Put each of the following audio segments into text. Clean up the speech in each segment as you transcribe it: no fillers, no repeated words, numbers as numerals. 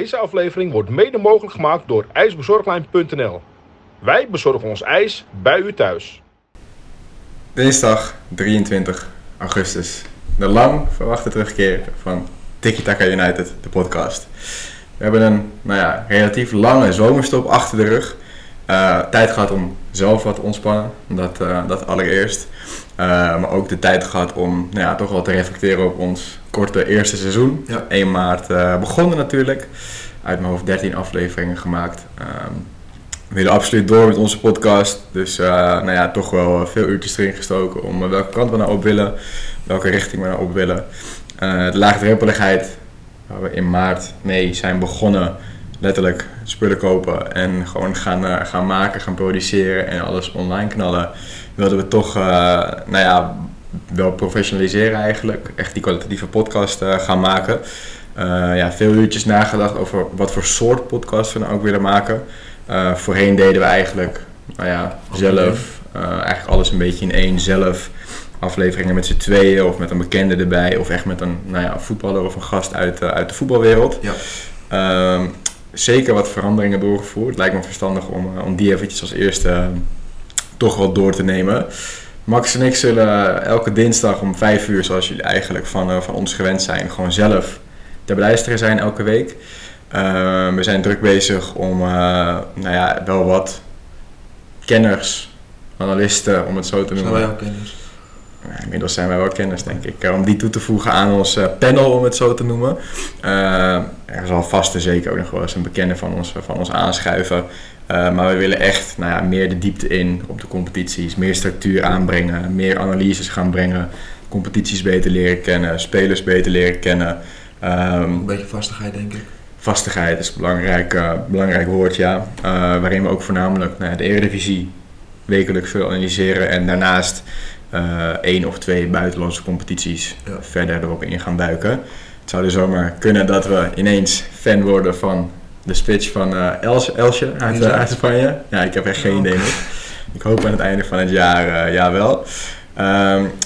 Deze aflevering wordt mede mogelijk gemaakt door ijsbezorglijn.nl. Wij bezorgen ons ijs bij u thuis. Dinsdag 23 augustus. De lang verwachte terugkeer van Tiki Taka United, de podcast. We hebben een relatief lange zomerstop achter de rug. Tijd gehad om zelf wat te ontspannen, dat allereerst. Maar ook de tijd gehad om toch wel te reflecteren op ons korte eerste seizoen. Ja. 1 maart begonnen natuurlijk. Uit mijn hoofd 13 afleveringen gemaakt. We willen absoluut door met onze podcast. Dus toch wel veel uurtjes erin gestoken om welke kant we nou op willen. Welke richting we nou op willen. De laagdrempeligheid waar we in maart mee zijn begonnen. Letterlijk spullen kopen en gewoon gaan maken, gaan produceren en alles online knallen. Wilden we toch wel professionaliseren eigenlijk. Echt die kwalitatieve podcast gaan maken. Veel uurtjes nagedacht over wat voor soort podcast we nou ook willen maken. Voorheen deden we eigenlijk zelf. Eigenlijk alles een beetje in één zelf. Afleveringen met z'n tweeën of met een bekende erbij. Of echt met een voetballer of een gast uit de voetbalwereld. Ja. Zeker wat veranderingen doorgevoerd. Het lijkt me verstandig om die eventjes als eerste toch wel door te nemen. Max en ik zullen elke dinsdag om 5 uur, zoals jullie eigenlijk van ons gewend zijn, gewoon zelf te beluisteren zijn elke week. We zijn druk bezig om wel wat kenners, analisten, om het zo te noemen. Zijn wij ook kenners? Inmiddels zijn wij wel kenners, denk ik. Om die toe te voegen aan ons panel, om het zo te noemen. Er zal vast en zeker ook nog wel eens een bekende van ons aanschuiven. Maar we willen echt meer de diepte in op de competities. Meer structuur aanbrengen. Meer analyses gaan brengen. Competities beter leren kennen. Spelers beter leren kennen. Een beetje vastigheid, denk ik. Vastigheid is een belangrijk woord, ja. Waarin we ook voornamelijk de Eredivisie wekelijks veel analyseren. En daarnaast 1 of 2 buitenlandse competities verder erop in gaan duiken. Het zou dus zomaar kunnen dat we ineens fan worden van de spits van Elsje uit Spanje. Ja, ik heb echt geen idee meer. Ik hoop aan het einde van het jaar jawel.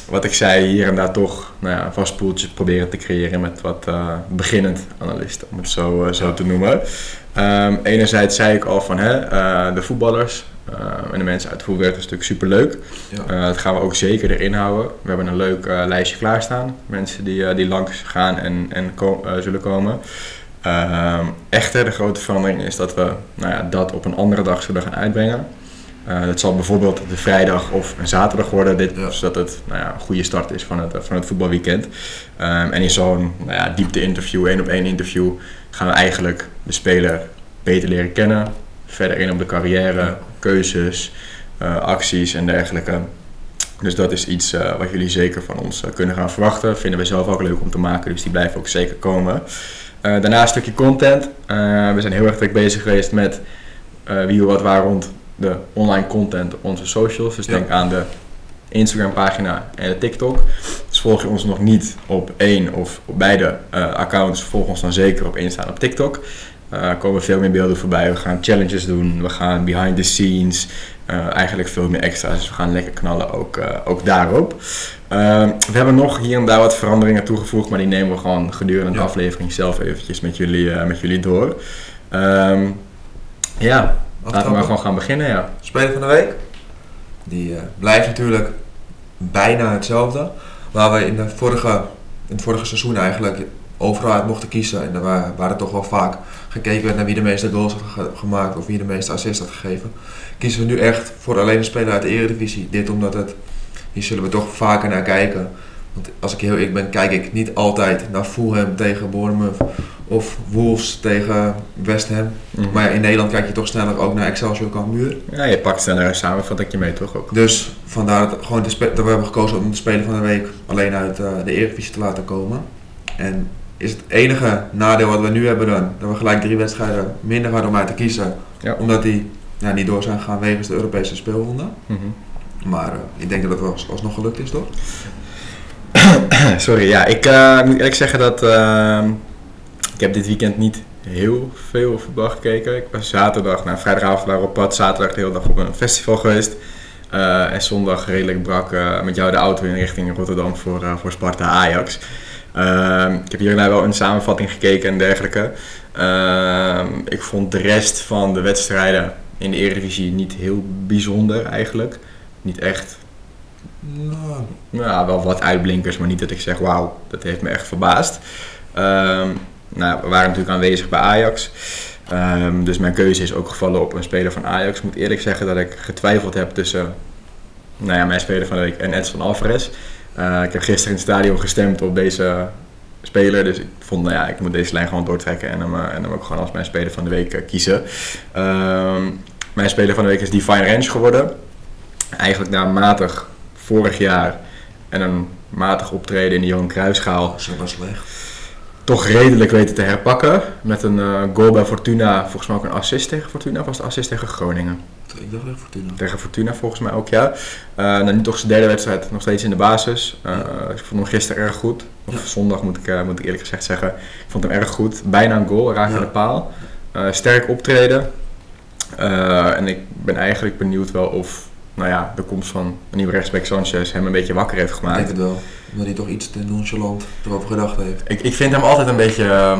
Wat ik zei, hier en daar toch een vast poeltje proberen te creëren met wat beginnend analisten, om het zo te noemen. Enerzijds zei ik al van de voetballers en de mensen uit de voetbalwereld is natuurlijk superleuk. Ja. Dat gaan we ook zeker erin houden. We hebben een leuk lijstje klaarstaan. Mensen die langs gaan en zullen komen. Echter, de grote verandering is dat we dat op een andere dag zullen gaan uitbrengen. Dat zal bijvoorbeeld de vrijdag of een zaterdag worden, zodat het een goede start is van het voetbalweekend. En in zo'n diepte interview, 1-op-1 interview, gaan we eigenlijk de speler beter leren kennen. Verder in op de carrière, keuzes, acties en dergelijke. Dus dat is iets wat jullie zeker van ons kunnen gaan verwachten. Vinden we zelf ook leuk om te maken, dus die blijven ook zeker komen. Daarna een stukje content. We zijn heel erg druk bezig geweest met wie we wat waar rond de online content op onze socials. Dus denk aan de Instagram pagina en de TikTok. Dus volg je ons nog niet op 1 of op beide accounts, volg ons dan zeker op Insta en op TikTok. Er komen veel meer beelden voorbij. We gaan challenges doen. We gaan behind the scenes. Eigenlijk veel meer extra's. Dus we gaan lekker knallen ook daarop. We hebben nog hier en daar wat veranderingen toegevoegd. Maar die nemen we gewoon gedurende de aflevering zelf eventjes met jullie door. Laten we maar gewoon gaan beginnen. Ja. Speler van de week. Die blijft natuurlijk bijna hetzelfde. Waar we in het vorige seizoen eigenlijk overal uit mochten kiezen. En daar waren toch wel vaak gekeken werd naar wie de meeste goals had gemaakt of wie de meeste assists had gegeven. Kiezen we nu echt voor alleen een speler uit de Eredivisie. Dit omdat hier zullen we toch vaker naar kijken. Want als ik heel eerlijk ben, kijk ik niet altijd naar Fulham tegen Bournemouth of Wolves tegen West Ham. Mm-hmm. Maar in Nederland kijk je toch sneller ook naar Excelsior Cambuur. Ja, je pakt sneller een samenvatting mee toch ook. Dus vandaar dat, dat we hebben gekozen om de speler van de week alleen uit de Eredivisie te laten komen. En is het enige nadeel wat we nu hebben dan, dat we gelijk 3 wedstrijden minder hadden om uit te kiezen. Ja. Omdat die niet door zijn gegaan wegens de Europese speelronde. Mm-hmm. Maar ik denk dat het alsnog gelukt is, toch? Sorry, ik moet eerlijk zeggen dat ik heb dit weekend niet heel veel voetbal gekeken. Ik was vrijdagavond waren we op pad, zaterdag de hele dag op een festival geweest. En zondag redelijk brak met jou de auto in richting Rotterdam voor Sparta Ajax. Ik heb hierna wel een samenvatting gekeken en dergelijke. Ik vond de rest van de wedstrijden in de Eredivisie niet heel bijzonder eigenlijk. Niet echt. Nou, ja, wel wat uitblinkers, maar niet dat ik zeg wauw, dat heeft me echt verbaasd. Nou, we waren natuurlijk aanwezig bij Ajax. Dus mijn keuze is ook gevallen op een speler van Ajax. Ik moet eerlijk zeggen dat ik getwijfeld heb tussen mijn speler van de week en Edson Alvarez. Ik heb gisteren in het stadion gestemd op deze speler. Dus ik vond, ik moet deze lijn gewoon doortrekken en hem ook gewoon als mijn speler van de week kiezen. Mijn speler van de week is Divine Range geworden. Eigenlijk na matig vorig jaar en een matig optreden in de Johan Cruijffschaal. Zo was slecht. Toch redelijk weten te herpakken met een goal bij Fortuna, volgens mij ook een assist tegen Fortuna, was de assist tegen Groningen. Ik dacht tegen Fortuna. Tegen Fortuna volgens mij ook, ja. Nu toch zijn derde wedstrijd, nog steeds in de basis. Ik vond hem gisteren erg goed, of zondag moet ik eerlijk gezegd zeggen. Ik vond hem erg goed, bijna een goal, raak aan de paal. Sterk optreden. En ik ben eigenlijk benieuwd wel of de komst van een nieuwe rechtsback Sanchez hem een beetje wakker heeft gemaakt. Ik denk het wel, omdat hij toch iets te nonchalant erover gedacht heeft. Ik vind hem altijd een beetje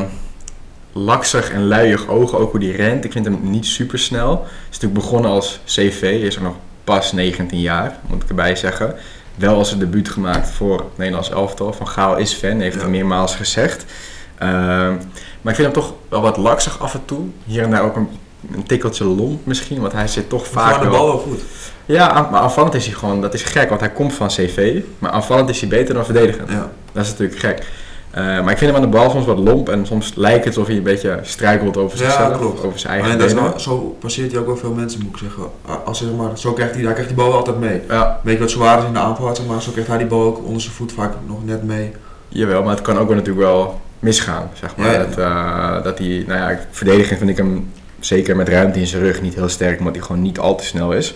laksig en luiig ogen, ook hoe die rent. Ik vind hem niet super snel. Hij is natuurlijk begonnen als CV, is er nog pas 19 jaar, moet ik erbij zeggen. Wel als een debuut gemaakt voor het Nederlands elftal. Van Gaal is fan, heeft hij meermaals gezegd. Maar ik vind hem toch wel wat laksig af en toe. Hier en daar ook een tikkeltje lomp misschien, want hij zit toch vaak... Maar de bal wel goed. Ja, maar aanvallend is hij gewoon, dat is gek, want hij komt van CV, maar aanvallend is hij beter dan verdedigend. Ja. Dat is natuurlijk gek. Maar ik vind hem aan de bal soms wat lomp en soms lijkt het alsof hij een beetje struikelt over zichzelf, klopt. Over zijn eigen benen. Nou, zo passeert hij ook wel veel mensen, moet ik zeggen. Als hij, zo krijgt hij krijgt die bal wel altijd mee. Ja. Weet je wat zwaar is in de aanval, maar zo krijgt hij die bal ook onder zijn voet vaak nog net mee. Jawel, maar het kan ook wel natuurlijk wel misgaan, zeg maar. Ja. Dat hij, verdedigend vind ik hem zeker met ruimte in zijn rug niet heel sterk, omdat hij gewoon niet al te snel is.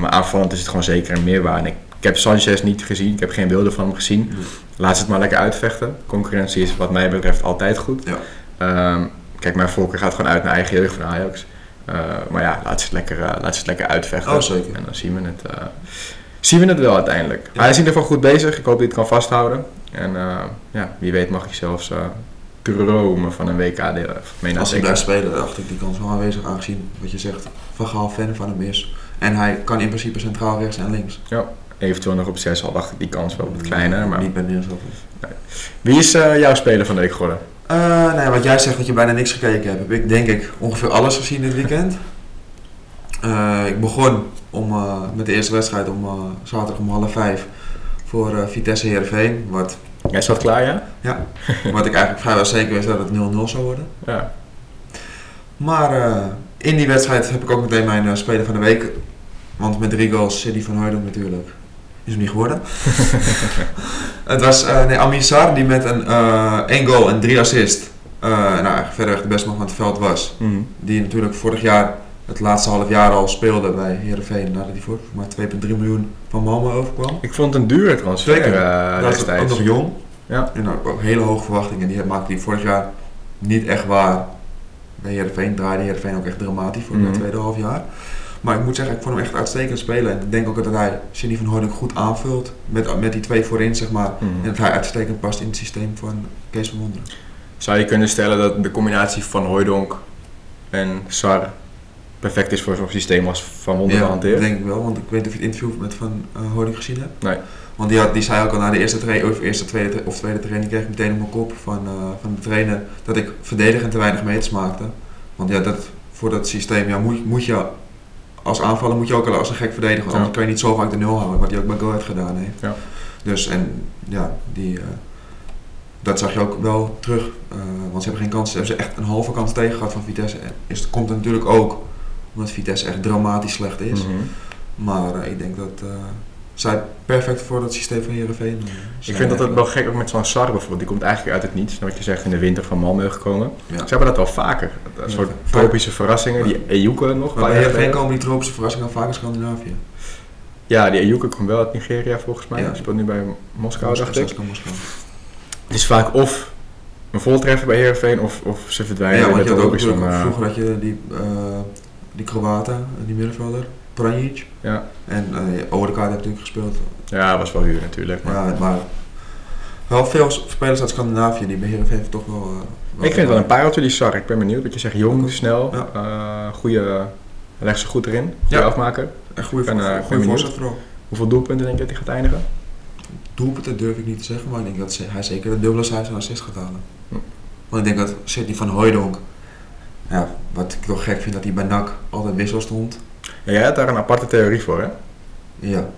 Maar aanvallend is het gewoon zeker een meerwaarde. Ik heb Sanchez niet gezien, ik heb geen beelden van hem gezien. Nee. Laat ze het maar lekker uitvechten. Concurrentie is wat mij betreft altijd goed. Ja. Kijk, mijn voorkeur gaat gewoon uit naar eigen jeugd van Ajax. Maar laat ze het lekker uitvechten. Oh, zeker. En dan zien we het wel uiteindelijk. Ja. Hij is in ieder geval goed bezig, ik hoop dat hij het kan vasthouden. En wie weet mag ik zelfs... dromen van een WK mee. Als hij blijft spelen, dacht ik, die kans wel aanwezig, aangezien wat je zegt, Van Gaal fan van hem is. En hij kan in principe centraal rechts en links. Ja, eventueel nog op 6 al dacht ik die kans wel wat kleiner. Maar... Niet bij Niels nee. Wie is jouw speler van de week geworden? Wat jij zegt dat je bijna niks gekeken hebt, heb ik denk ik ongeveer alles gezien dit weekend. Ik begon met de eerste wedstrijd zaterdag om 4:30 voor Vitesse Heerenveen. Jij zat klaar, ja? Ja, wat ik eigenlijk vrijwel zeker wist dat het 0-0 zou worden. Ja. Maar in die wedstrijd heb ik ook meteen mijn speler van de week. Want met 3 goals, Sydney van Hooijdonk natuurlijk, is hem niet geworden. Het was Amissar Sarr die met 1 goal en 3 assist verderweg de beste man van het veld was. Mm-hmm. Die natuurlijk vorig jaar, het laatste half jaar al speelde bij Heerenveen, nadat hij voor maar 2,3 miljoen van Malmö overkwam. Ik vond het een dure transfer. Zeker, dat is ook nog jong. Ja. En ook hele hoge verwachtingen. Die maakte hij vorig jaar niet echt waar. Bij Heerenveen draaide Heerenveen ook echt dramatisch voor het tweede half jaar. Maar ik moet zeggen, ik vond hem echt uitstekend spelen. En ik denk ook dat hij Sydney van Hooijdonk goed aanvult. Met die 2 voorin, zeg maar. Mm-hmm. En dat hij uitstekend past in het systeem van Kees van Wonderen. Zou je kunnen stellen dat de combinatie van Hooijdonk en Sarr perfect is voor zo'n systeem als Van Wonderen hanteert? Ja, denk ik wel, want ik weet niet of je het interview met Van Hooijdonk gezien hebt. Nee. Want die zei ook al na de tweede training, kreeg ik meteen op mijn kop van de trainer, dat ik verdedigend te weinig meters maakte. Want voor dat systeem moet je als aanvaller ook als een gek verdedigen, want anders kan je niet zo vaak de 0 houden, wat hij ook bij Go Ahead gedaan heeft. Ja. Dat zag je ook wel terug, want ze hebben geen kans, ze hebben echt een halve kans tegen gehad van Vitesse. Het komt natuurlijk ook omdat Vitesse echt dramatisch slecht is. Mm-hmm. Maar ik denk dat zij perfect voor dat systeem van Heerenveen. Ik vind dat wel gek, ook met zo'n Sarr bijvoorbeeld. Die komt eigenlijk uit het niets, wat je zegt, in de winter van Malmö gekomen. Ja. Ze hebben dat al vaker. Een soort tropische verrassingen, die Ejuken nog. Bij Heerenveen komen die tropische verrassingen vaak in Scandinavië. Ja, die Ejuken komt wel uit Nigeria volgens mij. Ja. Speelt nu bij Moskou, dacht ik. Het is vaak of een voltreffer bij Heerenveen of ze verdwijnen. Ja, want je had ook vroeger dat je die Kroaten, die middenvelder, Pranjic. Ja. En Odegaard heeft natuurlijk gespeeld. Ja, was wel huur natuurlijk. Maar. Ja, maar Wel veel spelers uit Scandinavië die bij Heerenveen toch wel... ik vind het wel een pareltje die Sarr. Ik ben benieuwd dat je zegt jong, snel, goede, legt ze goed erin, goede afmaker. En goede voorzet vooral. Hoeveel doelpunten denk je dat hij gaat eindigen? Doelpunten durf ik niet te zeggen, maar ik denk dat hij zeker de dubbele cijfers en assist gaat halen. Hm. Want ik denk dat Sydney van Hooijdonk, ja, wat ik toch gek vind dat hij bij NAC altijd wissel stond. Ja, jij hebt daar een aparte theorie voor, hè? Ja.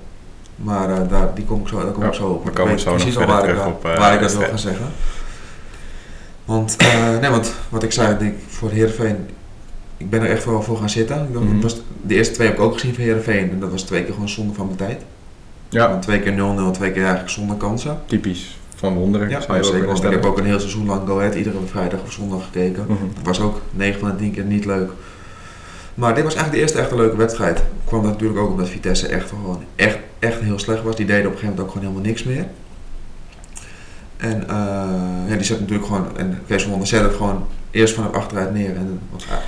Maar die kom ik zo, daar kom ik zo op. Ik weet zo precies nog al waar ik dat wil gaan zeggen. Want, want wat ik zei, denk ik, voor Heerenveen, ik ben er echt wel voor gaan zitten. Ik dacht, dat was, de eerste twee heb ik ook gezien van Heerenveen. En dat was 2 keer gewoon zonde van mijn tijd. Ja. Want 2 keer 0-0, 2 keer eigenlijk zonder kansen. Typisch Van Wonderen. Ja, zeker. Want ik heb ook een heel seizoen lang Go Ahead iedere vrijdag of zondag gekeken. Mm-hmm. Dat was ook 9 van de 10 keer niet leuk. Maar dit was eigenlijk de eerste echte leuke wedstrijd. Dat kwam natuurlijk ook omdat Vitesse echt heel slecht was. Die deden op een gegeven moment ook gewoon helemaal niks meer. En die zet natuurlijk gewoon... En Kees van Wonderen zet het gewoon eerst vanaf achteruit neer. En,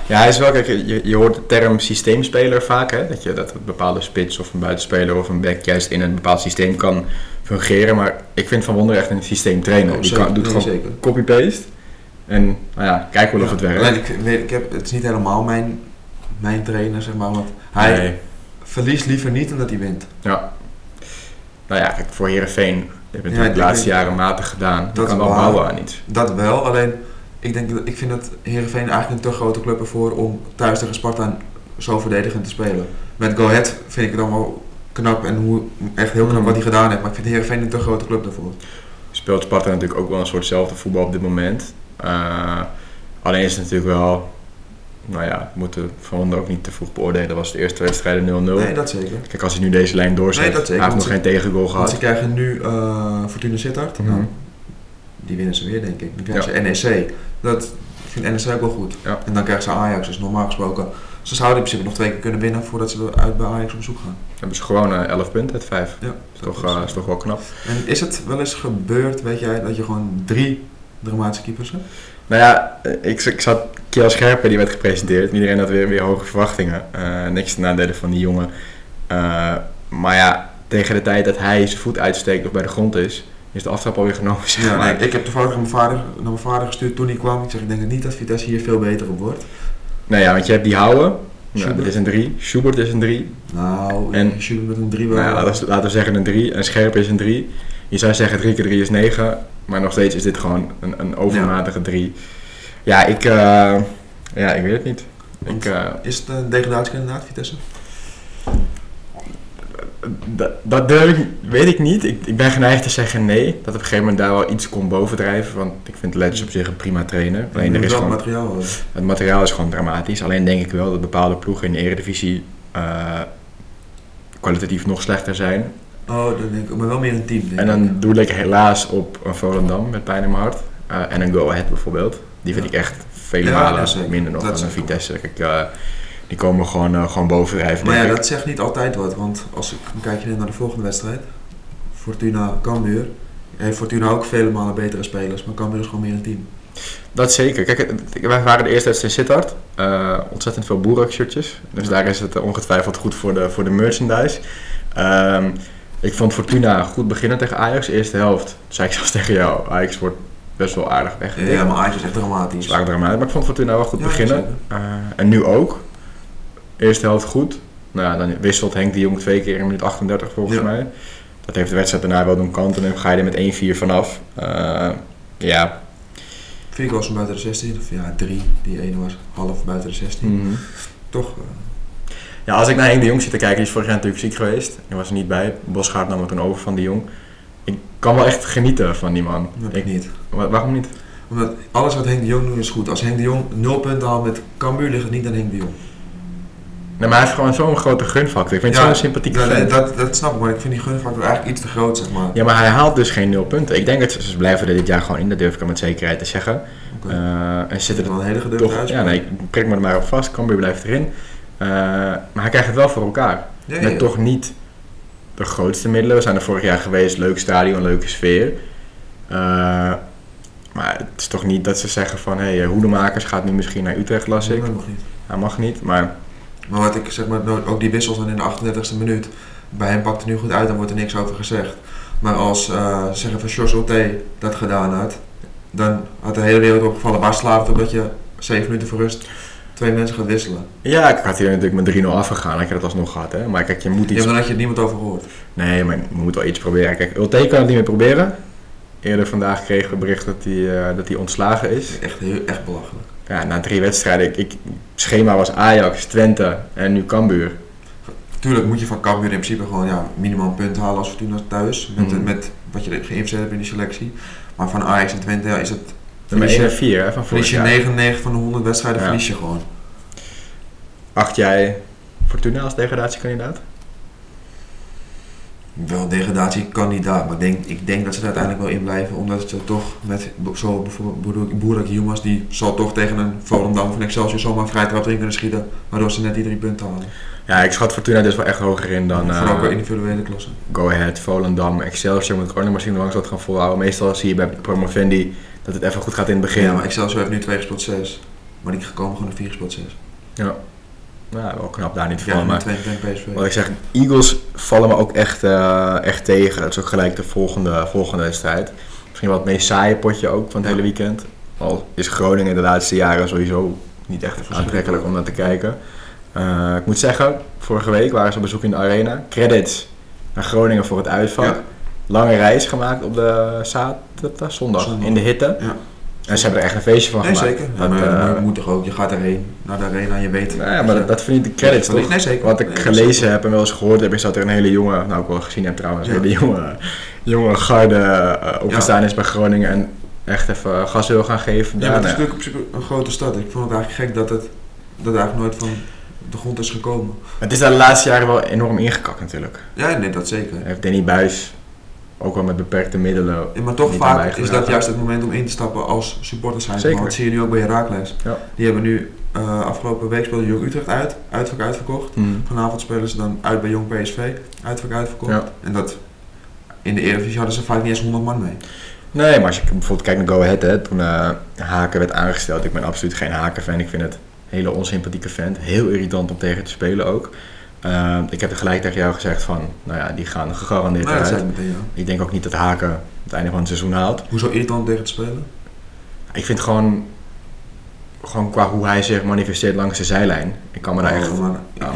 ja, hij is wel... Kijk, je hoort de term systeemspeler vaak. Hè? Dat een bepaalde spits of een buitenspeler of een back juist in een bepaald systeem kan fungeren. Maar ik vind Van Wonderen echt een systeemtrainer. Die doet gewoon copy-paste. En kijk wel of het werkt. Alleen, het is niet helemaal mijn trainer, zeg maar, want hij verliest liever niet dan dat hij wint. Ja. Nou ja, kijk, voor Heerenveen, je hebt natuurlijk de laatste jaren matig gedaan. Dat kan wel bouwen aan iets. Dat wel, alleen ik vind dat Heerenveen eigenlijk een te grote club ervoor om thuis tegen Sparta zo verdedigend te spelen. Met Go Ahead vind ik het dan wel knap en echt heel knap wat hij gedaan heeft, maar ik vind Heerenveen een te grote club daarvoor. Speelt Sparta natuurlijk ook wel een soortzelfde voetbal op dit moment. Alleen is het natuurlijk wel... Nou ja, we moeten Van Wonderen ook niet te vroeg beoordelen. Dat was de eerste wedstrijd 0-0. Nee, dat zeker. Kijk, als hij nu deze lijn doorzet, hij heeft nog geen tegengoal gehad. Ze krijgen nu Fortuna Sittard. Mm-hmm. Nou, die winnen ze weer, denk ik. Dan krijgen ze NEC. Dat vindt NEC ook wel goed. Ja. En dan krijgen ze Ajax. Dus normaal gesproken, ze zouden in principe nog 2 keer kunnen winnen voordat ze uit bij Ajax op bezoek gaan. Dan hebben ze gewoon 11 punten uit 5. Ja, dat is toch wel knap. En is het wel eens gebeurd, weet jij, dat je gewoon 3 dramatische keepers hebt? Nou ja, ik zat Kiel Scherpen, die werd gepresenteerd. Iedereen had weer hoge verwachtingen. Niks te nadelen van die jongen. Maar ja, tegen de tijd dat hij zijn voet uitsteekt of bij de grond is, is de aftrap alweer genomen. Ja, nee, ik heb toevallig naar mijn vader gestuurd toen hij kwam. Ik zeg, ik denk niet dat Vitesse hier veel beter op wordt. Nou ja, want je hebt die Houwe. Ja, dat is een 3. Schubert is een 3. Nou, en Schubert met een 3 wel. Nou ja, laten we zeggen een 3. En Scherpen is een 3. Je zou zeggen 3 keer 3 is 9. Maar nog steeds is dit gewoon een overmatige 3. Ja, ik weet het niet. Is het een degradatiekandidaat, Vitesse? Dat weet ik niet. Ik ben geneigd te zeggen nee. Dat op een gegeven moment daar wel iets kon bovendrijven. Want ik vind Ledge op zich een prima trainer. Alleen er is gewoon, het materiaal is gewoon dramatisch. Alleen denk ik wel dat bepaalde ploegen in de Eredivisie kwalitatief nog slechter zijn. Oh, dat denk ik. Maar wel meer een team. En dan doe ik helaas op een Volendam met pijn in mijn hart. En een Go Ahead bijvoorbeeld. Die vind ik echt vele malen minder nog dan een Vitesse. Kijk, die komen gewoon bovendrijven. Maar dat zegt niet altijd wat. Want als ik kijk naar de volgende wedstrijd. Fortuna Cambuur. Heeft Fortuna ook vele malen betere spelers. Maar Cambuur is gewoon meer een team. Dat zeker. Kijk, wij waren de eerste wedstrijd in Sittard. Ontzettend veel Boerak-shirtjes. Dus daar is het ongetwijfeld goed voor de merchandise. Ik vond Fortuna goed beginnen tegen Ajax. Eerste helft, dat zei ik zelfs tegen jou. Ajax wordt best wel aardig weggedikt. Ja, maar Ajax is echt dramatisch. Zwaar dramatisch, maar ik vond Fortuna wel goed beginnen. En nu ook. Eerste helft goed. Nou ja, dan wisselt Henk de Jong 2 keer in minuut 38 volgens mij. Dat heeft de wedstrijd daarna wel doen kant. En dan ga je er met 1-4 vanaf. Ja. 4 goals van buiten de 16. Of 3. Die ene was half buiten de 16. Mm-hmm. Toch... Ja, als ik naar Henk de Jong zit te kijken, die is vorig jaar natuurlijk ziek geweest. Hij was er niet bij. Bosgaard nam het toen over van de Jong. Ik kan wel echt genieten van die man. Ik niet. Waarom niet? Omdat alles wat Henk de Jong doet is goed. Als Henk de Jong 0 punten haalt met Cambuur, ligt het niet aan Henk de Jong. Nee, maar hij heeft gewoon zo'n grote gunfactor. Ik vind het zo'n sympathieke fan. Dat snap ik, maar ik vind die gunfactor eigenlijk iets te groot, zeg maar. Ja, maar hij haalt dus geen 0 punten. Ik denk dat ze blijven er dit jaar gewoon in. Dat durf ik met zekerheid te zeggen. Okay. En zitten er wel een hele gedurfde uitspraak. Ja, nee, ik prik me er maar op vast. Cambuur blijft erin. Maar hij krijgt het wel voor elkaar. Ja, met toch niet de grootste middelen. We zijn er vorig jaar geweest. Leuk stadion, leuke sfeer. Maar het is toch niet dat ze zeggen van... Hey, Hoedemakers gaat nu misschien naar Utrecht, las ik. Dat mag niet. Hij mag niet, maar wat ik zeg maar... Ook die wissels dan in de 38e minuut. Bij hem pakt het nu goed uit. Dan wordt er niks over gezegd. Maar als zeggen van Jos Ote dat gedaan had, dan had de hele wereld opgevallen. Waar slaat het op dat je 7 minuten voor rust twee mensen gaat wisselen? Ja, ik had hier natuurlijk met 3-0 afgegaan. Ik had het alsnog gehad, hè. Maar kijk, je moet iets... Ja, maar dan had je er niemand over gehoord. Nee, maar je moet wel iets proberen. Kijk, Ote kan het niet meer proberen. Eerder vandaag kregen we bericht dat hij ontslagen is. Echt belachelijk. Ja, na 3 wedstrijden. Schema was Ajax, Twente en nu Cambuur. Tuurlijk moet je van Cambuur in principe gewoon minimaal een punt halen als Fortuna thuis. Met wat je geïnvesteerd hebt in die selectie. Maar van Ajax en Twente is het... Verlies je 1-4 hè, van vorig jaar. Verlies je 99 van de 100 wedstrijden, verlies je gewoon. Acht jij Fortuna als degradatiekandidaat? Wel degradatiekandidaat, maar ik denk dat ze er uiteindelijk wel in blijven. Omdat ze toch met zo bijvoorbeeld Burak Yilmaz, die zal toch tegen een Volendam of een Excelsior zomaar vrij trap in kunnen schieten. Waardoor ze net die 3 punten halen. Ja, ik schat Fortuna dus wel echt hoger in dan... Vooral bij individuele klassen. Go Ahead, Volendam, Excelsior moet Groningen misschien langs wat gaan volhouden. Meestal zie je bij Promovendi dat het even goed gaat in het begin. Ja, maar Excelsior heeft nu 2 gespeeld 6. Maar die komen gewoon naar 4 gespeeld 6. Ja. Nou, wel knap daar niet van, maar PSV. Wat ik zeg, Eagles vallen me ook echt tegen. Dat is ook gelijk de volgende wedstrijd. Misschien wel het meest saaie potje ook van het hele weekend. Al is Groningen de laatste jaren sowieso niet echt aantrekkelijk om naar te kijken. Ik moet zeggen, vorige week waren ze op bezoek in de Arena. Credits naar Groningen voor het uitvak. Ja. Lange reis gemaakt op de zondag in de hitte. Ja. En ze hebben er echt een feestje van gemaakt. Zeker. Dat, maar je moet toch ook, je gaat erheen, naar de Arena, je weet... Nou ja, maar dat verdient de credits, toch? Nee, zeker. Wat ik gelezen heb en wel eens gehoord heb, is dat er een hele jonge... Nou, ik wel gezien heb trouwens, een hele jonge garde opgestaan is bij Groningen en echt even gas wil gaan geven. Ja, maar het is natuurlijk op een grote stad. Ik vond het eigenlijk gek dat eigenlijk nooit van de grond is gekomen. Het is daar de laatste jaren wel enorm ingekakt natuurlijk. Ja, nee, dat zeker. Heeft Danny Buijs... Ook wel met beperkte middelen. Ja, maar toch vaak is dat juist het moment om in te stappen als supporters zijn. Zeker. Want dat zie je nu ook bij Heracles. Ja. Die hebben nu afgelopen week speelde Jong Utrecht uit. Uitvak uitverkocht. Mm. Vanavond spelen ze dan uit bij Jong PSV. Uitvak uitverkocht. Ja. En dat in de Eredivisie hadden ze vaak niet eens 100 man mee. Nee, maar als je bijvoorbeeld kijkt naar Go Ahead. Hè, toen Haken werd aangesteld. Ik ben absoluut geen Haken-fan. Ik vind het een hele onsympathieke vent. Heel irritant om tegen te spelen ook. Ik heb er gelijk tegen jou gezegd van, die gaan gegarandeerd uit. Dat meteen, Ik denk ook niet dat Haken het einde van het seizoen haalt. Hoezo irritant tegen te spelen? Ik vind gewoon qua hoe hij zich manifesteert langs de zijlijn. Ik kan me daar echt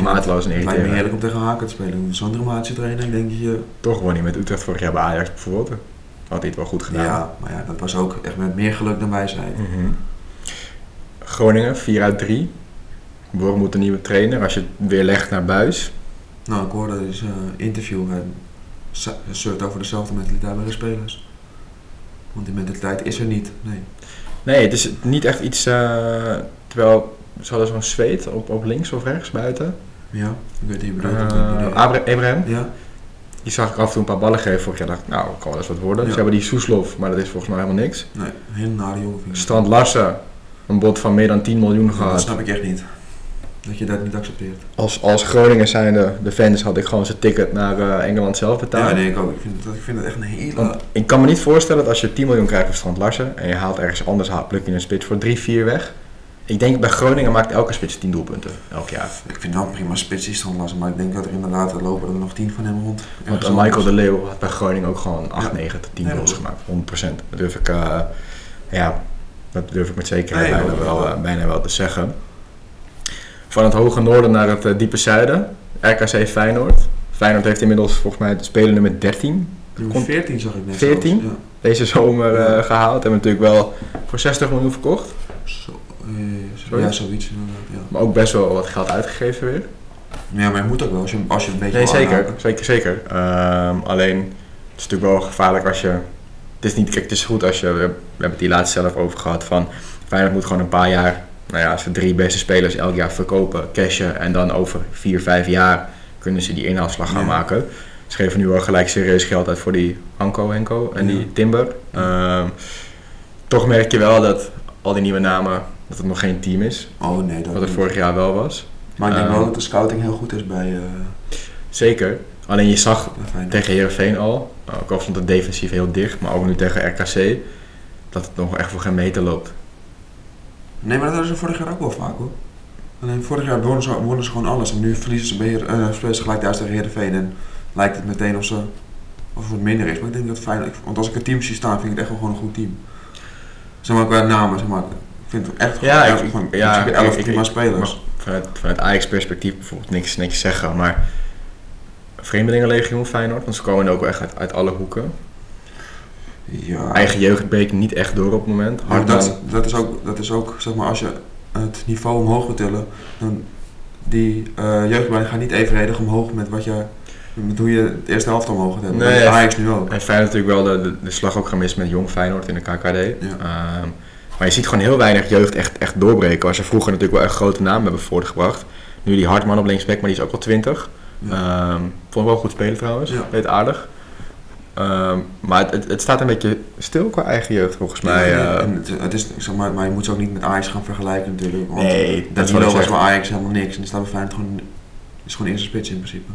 maatloos in irriteren. Het lijkt me heerlijk om tegen Haken te spelen. Hoe zo'n dramatische training, denk je... Toch gewoon niet met Utrecht vorig jaar bij Ajax bijvoorbeeld. Had hij het wel goed gedaan. Ja, maar ja, dat was ook echt met meer geluk dan wijsheid. Mm-hmm. Groningen, 4 uit 3. Bournemouth moet een nieuwe trainer, als je het weer legt naar Buijs. Nou, ik hoorde dus interview en surft over dezelfde mentaliteit bij de spelers. Want die mentaliteit is er niet, nee. Nee, het is niet echt iets, terwijl ze hadden zo'n zweet op links of rechts buiten. Ja, ik weet niet hoe je bedoelt. Abraham? Ja. Die zag ik af en toe een paar ballen geven. Vorig jaar dacht ik, nou, kan wel eens wat worden. Ja. Ze hebben die Soeslof, maar dat is volgens mij helemaal niks. Nee, heel nare jongen. Strand Larsen, een bod van meer dan 10 miljoen gehad. Dat snap ik echt niet. Dat je dat niet accepteert. Als Groningen zijnde de fans had ik gewoon zijn ticket naar Engeland zelf betaald. Ja, nee, ik ook. Ik vind het echt een hele... Want ik kan me niet voorstellen dat als je 10 miljoen krijgt voor Strand Larsen en je haalt ergens anders, pluk je een spits voor 3-4 weg. Ik denk bij Groningen maakt elke spits 10 doelpunten. Elk jaar. Ik vind wel prima spits die Strand Larsen, maar ik denk dat er inderdaad lopen er nog 10 van hem rond. Want Michael de Leeuw had bij Groningen ook gewoon 8, 9, 10 goals gemaakt. 100%. Dat durf ik met zekerheid bijna wel te zeggen. Van het hoge noorden naar het diepe zuiden. RKC Feyenoord. Feyenoord heeft inmiddels volgens mij de speler nummer 13. 14 zag ik net. 14? Ja. Deze zomer gehaald. Hebben we natuurlijk wel voor 60 miljoen verkocht. Zoiets inderdaad. Ja. Maar ook best wel wat geld uitgegeven weer. Ja, maar je moet ook wel als je een beetje... Nee, zeker. Alleen, het is natuurlijk wel gevaarlijk als je... Het is goed als je... We hebben het hier laatst zelf over gehad van... Feyenoord moet gewoon een paar jaar... als we 3 beste spelers elk jaar verkopen, cashen en dan over 4-5 jaar kunnen ze die inhaalslag gaan maken. Ze geven nu al gelijk serieus geld uit voor die Henko en die Timber. Toch merk je wel dat al die nieuwe namen, dat het nog geen team is. Oh nee, dat wat het vorig jaar wel was. Maar ik denk wel dat de scouting heel goed is bij... Zeker. Alleen je zag tegen Heerenveen al, ook al stond het defensief heel dicht, maar ook nu tegen RKC, dat het nog echt voor geen meter loopt. Nee, maar dat hadden ze vorig jaar ook wel vaak hoor. Alleen vorig jaar wonnen ze gewoon alles en nu verliezen ze spelen ze gelijk thuis tegen Heerenveen en lijkt het meteen of ze of wat minder is, maar ik denk dat Feyenoord, want als ik het team zie staan, vind ik het echt wel gewoon een goed team. Zeg maar qua namen, zeg maar. Ik vind het echt gewoon, ja, ik 11 prima spelers. Vanuit Ajax perspectief bijvoorbeeld niks zeggen, maar vreemdelingenlegioen Feyenoord, want ze komen ook wel echt uit alle hoeken. Ja. Eigen jeugd breekt niet echt door op het moment. Ja, dat is ook, zeg maar, als je het niveau omhoog wil tillen, dan die jeugdopleiding gaat niet evenredig omhoog met wat je, met hoe je het eerste helft omhoog gaat hebben. Nee, Ajax nu ook. En Feyenoord natuurlijk wel de slag ook gemist met jong Feyenoord in de KKD. Ja. Maar je ziet gewoon heel weinig jeugd echt doorbreken. Waar ze vroeger natuurlijk wel echt grote namen hebben voortgebracht. Nu die Hartman op linksback, maar die is ook al 20. Ja. Vond ik wel goed spelen trouwens. Ja. Weet aardig. Maar het staat een beetje stil qua eigen jeugd volgens mij. Ja, en het is, zeg maar je moet ze ook niet met Ajax gaan vergelijken natuurlijk. Want nee, dat is wel was bij Ajax helemaal niks. En er staat bij Feyenoord is gewoon eerste spits in principe.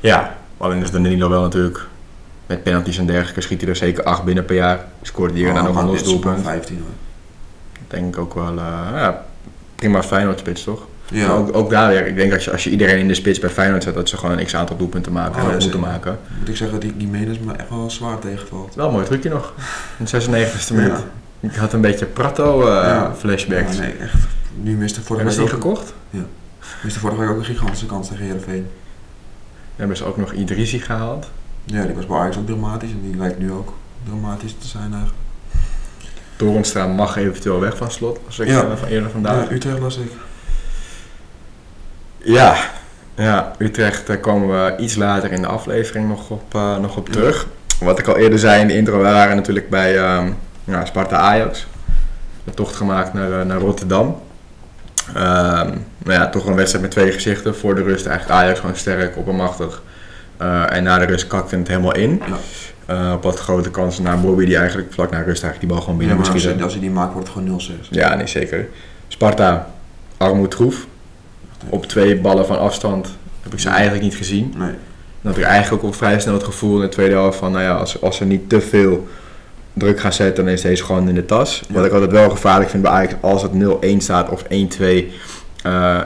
Ja, alleen is Danilo wel natuurlijk. Met penalties en dergelijke schiet hij er zeker 8 binnen per jaar. Scoort hij er dan nog een losdoelpunt. 15 hoor. Dat denk ik ook wel. Prima Feyenoord spits toch? Ja. Ook daar weer. Ik denk dat als je iedereen in de spits bij Feyenoord zet, dat ze gewoon een x-aantal doelpunten maken. Moeten maken. Moet ik zeggen dat die Gimenez me echt wel zwaar tegenvalt. Wel een mooi trucje nog. In de 96e minuut. Ja. Ik had een beetje Prato flashbacks. Ja, nee, echt. Nu miste vorige week. Hebben ze die gekocht? Ja. Miste vorige week ook een gigantische kans tegen Heerenveen. Hebben ze ook nog Idrissi gehaald. Ja, die was bij Ajax ook dramatisch en die lijkt nu ook dramatisch te zijn eigenlijk. Torenstra mag eventueel weg van Slot, als ik van eerder vandaag. Ja, Utrecht las ik. Ja, Utrecht, daar komen we iets later in de aflevering nog op terug. Wat ik al eerder zei in de intro, waren natuurlijk bij Sparta Ajax. De tocht gemaakt naar Rotterdam. Toch een wedstrijd met twee gezichten. Voor de rust eigenlijk Ajax gewoon sterk, oppermachtig. En na de rust kakte het helemaal in. Ja. Op wat grote kansen naar Bobby, die eigenlijk vlak na rust eigenlijk die bal gewoon binnen misschien. Als hij die maakt, wordt het gewoon 0-6. Ja, nee, zeker. Sparta, Armoed Troef. Op 2 ballen van afstand heb ik ze eigenlijk niet gezien. Nee. Dan had ik eigenlijk ook vrij snel het gevoel in de tweede helft van, als ze niet te veel druk gaan zetten, dan is deze gewoon in de tas. Ja. Wat ik altijd wel gevaarlijk vind bij Ajax, als het 0-1 staat of 1-2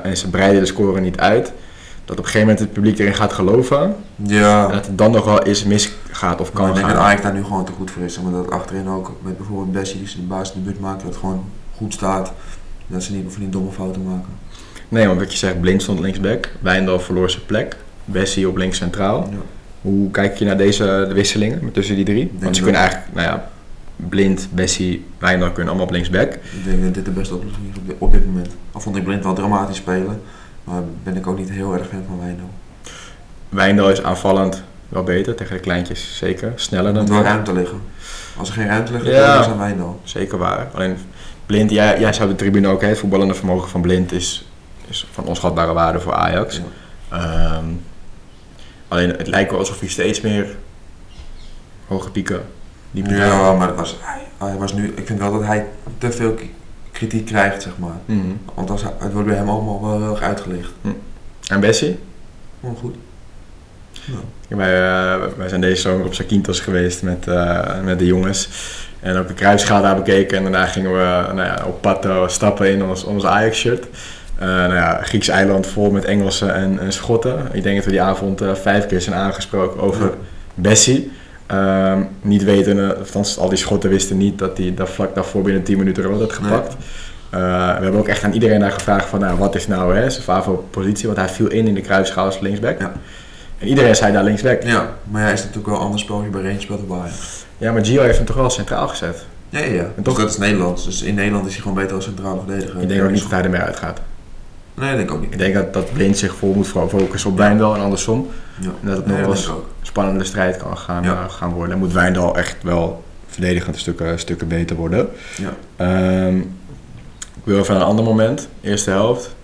en ze breiden de score niet uit. Dat op een gegeven moment het publiek erin gaat geloven. Ja. En dat het dan nog wel eens misgaat of kan gaan. Ik denk dat Ajax daar nu gewoon te goed voor is. Maar dat achterin ook met bijvoorbeeld Bessie die ze de baas in de buurt maakt. Dat het gewoon goed staat. Dat ze niet van die domme fouten maken. Nee, want wat je zegt, Blind stond linksback. Wijndal verloor zijn plek. Bessie op links centraal. Ja. Hoe kijk je naar de wisselingen tussen die drie? Want ze kunnen eigenlijk, Blind, Bessie, Wijndal kunnen allemaal op linksback. Ik denk dat dit de beste oplossing is op dit moment. Al vond ik Blind wel dramatisch spelen. Maar ben ik ook niet heel erg fan van Wijndal. Wijndal is aanvallend wel beter, tegen de kleintjes zeker. Sneller dan. Er moet wel ruimte liggen. Als er geen ruimte ligt, dan is het aan Wijndal. Zeker waar. Alleen Blind, jij zou de tribune ook, het voetballende vermogen van Blind is van onschatbare waarde voor Ajax. Ja. Alleen het lijkt wel alsof hij steeds meer hoge pieken. Ja, maar hij was nu, ik vind wel dat hij te veel kritiek krijgt, zeg maar. Mm-hmm. Want het wordt bij hem allemaal wel heel erg uitgelicht. Mm. En Bessie? Gewoon goed. Ja. Wij zijn deze zomer op Zakynthos geweest met de jongens. En ook de kruisschade daar bekeken. En daarna gingen we op pad stappen in ons Ajax-shirt. Grieks eiland vol met Engelsen en Schotten. Ik denk dat we die avond 5 keer zijn aangesproken over Bessie. Niet weten, althans al die Schotten wisten niet dat hij daar vlak daarvoor binnen 10 minuten rood had gepakt. Nee. We hebben ook echt aan iedereen daar gevraagd van, wat is nou zijn favo-positie, want hij viel in de kruisschouw als linksback. Ja. En iedereen zei daar linksback. Ja, maar hij is natuurlijk wel een ander spelje bij Rangers dan bij. Ja, maar Gio heeft hem toch wel centraal gezet. Ja. En toch, dus dat is Nederlands, dus in Nederland is hij gewoon beter als centraal verdediger. Ik denk ook niet dat hij ermee uitgaat. Nee, dat denk ik ook niet. Ik denk dat Blind zich vol moet focussen op Wijndal en andersom. Ja. En dat het nog wel eens spannende strijd kan gaan worden. En moet Wijndal echt wel verdedigend stukken beter worden. Ja. Ik wil even naar een ander moment. Eerste helft.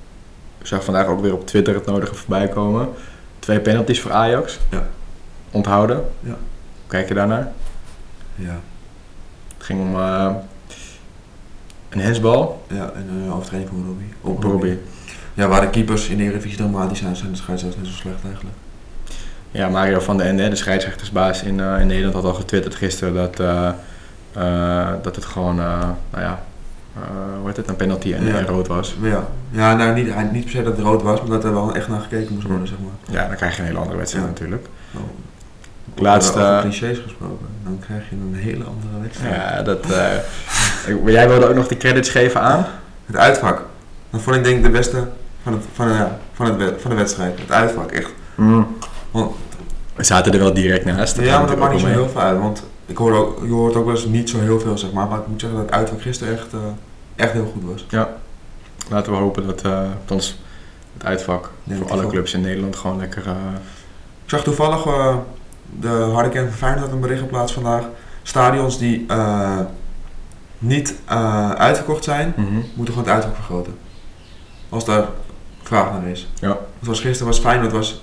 Ik zag vandaag ook weer op Twitter het nodige voorbij komen. 2 penalties voor Ajax. Ja. Onthouden. Ja. Hoe kijk je daarnaar? Ja. Het ging om een hensbal. Ja, en een overtreding van Robbie. Ja, waar de keepers in de Eredivisie dramatisch zijn de scheidsrechters net zo slecht eigenlijk. Ja, Mario van den Ende, de scheidsrechtersbaas in Nederland, had al getwitterd gisteren dat het gewoon, een penalty en rood was. Ja, niet per se dat het rood was, maar dat er wel echt naar gekeken moest worden, zeg maar. Ja, dan krijg je een hele andere wedstrijd natuurlijk. Laatste over clichés gesproken. Dan krijg je een hele andere wedstrijd. Ja, dat... maar jij wilde ook nog de credits geven aan? Het uitvak. Dat vond ik denk de beste van de wedstrijd. Het uitvak, echt. Mm. Want, we zaten er wel direct naast. Ja, maar dat maakt niet zo heel veel uit. Want je hoort ook wel eens niet zo heel veel, zeg maar. Maar ik moet zeggen dat het uitvak gisteren echt heel goed was. Ja. Laten we hopen dat althans het uitvak voor alle clubs in Nederland gewoon lekker... Ik zag toevallig... de harde kern van Feyenoord had een bericht geplaatst vandaag. Stadions die niet uitverkocht zijn, moeten gewoon het uitverkoop vergroten. Als daar vraag naar is. Ja. Want zoals gisteren was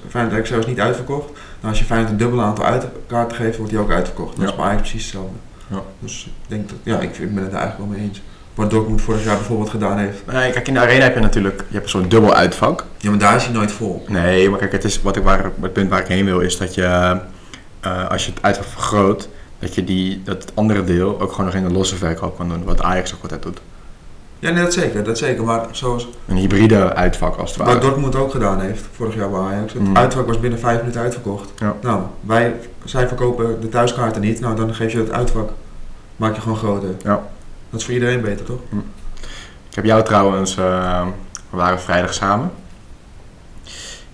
Feyenoord Excelsior niet uitverkocht. En als je Feyenoord een dubbel aantal uitkaarten geeft, wordt die ook uitverkocht. Dat is bij Ajax precies hetzelfde. Ja. Dus ik denk dat, ik ben het er eigenlijk wel mee eens. Wat Dortmund vorig jaar bijvoorbeeld gedaan heeft. Nee, kijk, in de arena heb je natuurlijk een soort dubbel uitvak. Ja, maar daar is hij nooit vol. Nee, maar kijk, het punt waar ik heen wil is dat je... als je het uitvak vergroot, dat het andere deel ook gewoon nog in de losse verkoop kan doen, wat Ajax ook altijd doet. Ja, nee, dat zeker, maar zoals... Een hybride uitvak als het ware. Wat Dortmund ook gedaan heeft, vorig jaar bij Ajax. Het uitvak was binnen 5 minuten uitverkocht. Ja. Nou, zij verkopen de thuiskaarten niet, nou dan geef je het uitvak. Maak je gewoon groter. Ja. Dat is voor iedereen beter, toch? Mm. Ik heb jou trouwens... we waren vrijdag samen.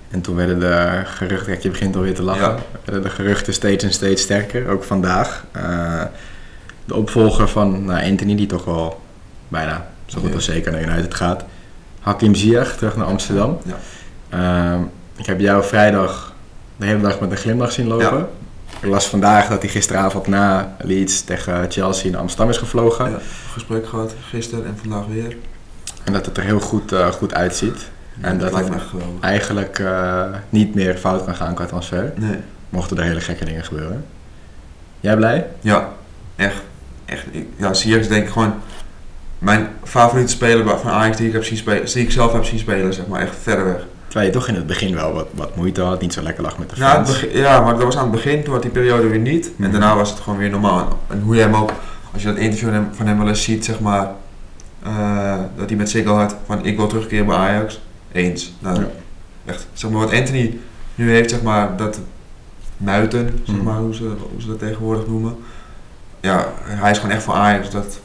En toen werden de geruchten, je begint alweer te lachen, werden de geruchten steeds en steeds sterker, ook vandaag. De opvolger van Antony, die toch wel bijna zo goed als zeker naar United gaat. Hakim Ziyech, terug naar Amsterdam. Ja. Ik heb jou vrijdag de hele dag met een glimlach zien lopen. Ja. Ik las vandaag dat hij gisteravond na Leeds tegen Chelsea naar Amsterdam is gevlogen. Ja, gesprek gehad gisteren en vandaag weer. En dat het er heel goed uitziet. En dat het eigenlijk niet meer fout kan gaan qua transfer. Nee. Mochten er hele gekke dingen gebeuren. Jij blij? Ja, echt. Ja, Ziyech is denk ik gewoon mijn favoriete speler van Ajax die ik zelf heb zien spelen, zeg maar. Echt verder weg. Terwijl je toch in het begin wel wat moeite had, niet zo lekker lag met de fans. Ja, maar dat was aan het begin, toen had die periode weer niet. En daarna was het gewoon weer normaal. En hoe je hem ook, als je dat interview van hem wel eens ziet, zeg maar, dat hij met Sigel had van ik wil terugkeren bij Ajax. Eens. Nou, echt, zeg maar, wat Antony nu heeft, zeg maar, dat muiten, zeg maar, hoe ze dat tegenwoordig noemen. Ja, hij is gewoon echt van Ajax. Dat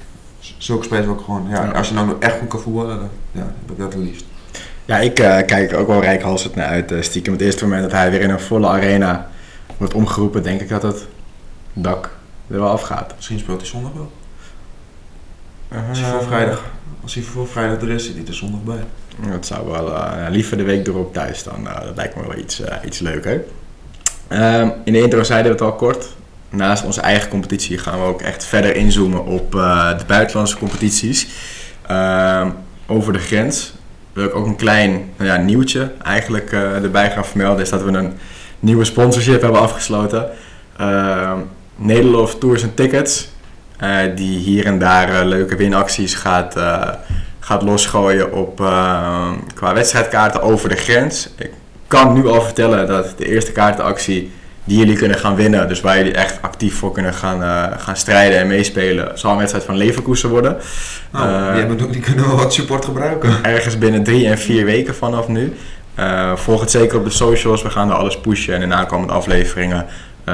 zulke spelers ook gewoon, als je nou echt goed kan voetballen, dan heb ik dat het liefst. Ja, ik kijk ook wel reikhalsend naar uit. Stiekem het eerste moment dat hij weer in een volle arena wordt omgeroepen, denk ik dat het dak er wel afgaat. Misschien speelt hij zondag wel. Als hij voor vrijdag er is, zit hij er zondag bij. Dat zou wel liever de week erop thuis dan. Dat lijkt me wel iets leuker. In de intro zeiden we het al kort. Naast onze eigen competitie gaan we ook echt verder inzoomen op de buitenlandse competities. Over de grens wil ik ook een klein nieuwtje eigenlijk erbij gaan vermelden. Is dat we een nieuwe sponsorship hebben afgesloten. Nederlof Tours en Tickets. Die hier en daar leuke winacties gaat losgooien op qua wedstrijdkaarten over de grens. Ik kan nu al vertellen dat de eerste kaartenactie die jullie kunnen gaan winnen, dus waar jullie echt actief voor kunnen gaan strijden en meespelen, zal een wedstrijd van Leverkusen worden. Die kunnen wel wat support gebruiken. Ergens binnen 3 en 4 weken vanaf nu. Volg het zeker op de socials, we gaan er alles pushen en in aankomende afleveringen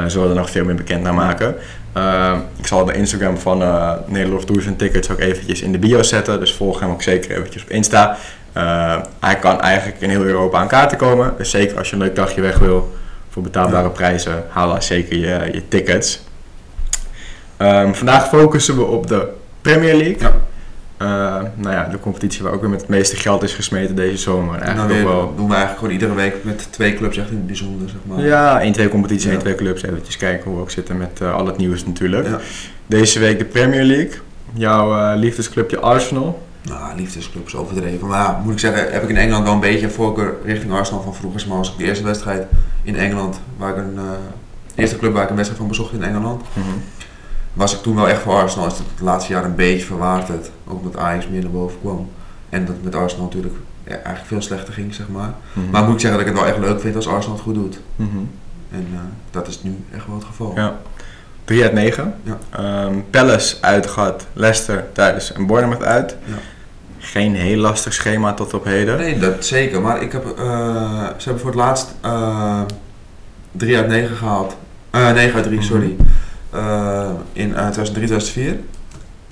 zullen we er nog veel meer bekend naar maken. Ik zal de Instagram van Nederlof Tours en Tickets ook eventjes in de bio zetten. Dus volg hem ook zeker eventjes op Insta. Hij kan eigenlijk in heel Europa aan kaarten komen. Dus zeker als je een leuk dagje weg wil voor betaalbare prijzen, haal zeker je tickets. Vandaag focussen we op de Premier League. Ja. De competitie waar ook weer met het meeste geld is gesmeten deze zomer. Doen we eigenlijk gewoon iedere week met 2 clubs echt in het bijzonder, zeg maar. Ja, 1-2 competitie, 1-2 clubs. Eventjes kijken hoe we ook zitten met al het nieuws natuurlijk. Ja. Deze week de Premier League. Jouw liefdesclubje Arsenal. Nou, liefdesclub is overdreven. Maar moet ik zeggen, heb ik in Engeland wel een beetje een voorkeur richting Arsenal van vroeger. Maar als ik de eerste wedstrijd in Engeland, de eerste club waar ik een wedstrijd van bezocht in Engeland... was ik toen wel echt voor Arsenal. Is het laatste jaar een beetje verwaterd. Ook omdat Ajax meer naar boven kwam. En dat met Arsenal natuurlijk eigenlijk veel slechter ging, zeg maar. Maar moet ik zeggen dat ik het wel echt leuk vind als Arsenal het goed doet. En dat is nu echt wel het geval. Ja. 3 uit 9. Ja. Palace uit gehad, Leicester thuis en Bournemouth uit. Ja. Geen heel lastig schema tot op heden. Nee, dat zeker. Maar ze hebben voor het laatst 3 uit 9 gehaald. 9-3, mm-hmm. sorry. In 2003, 2004.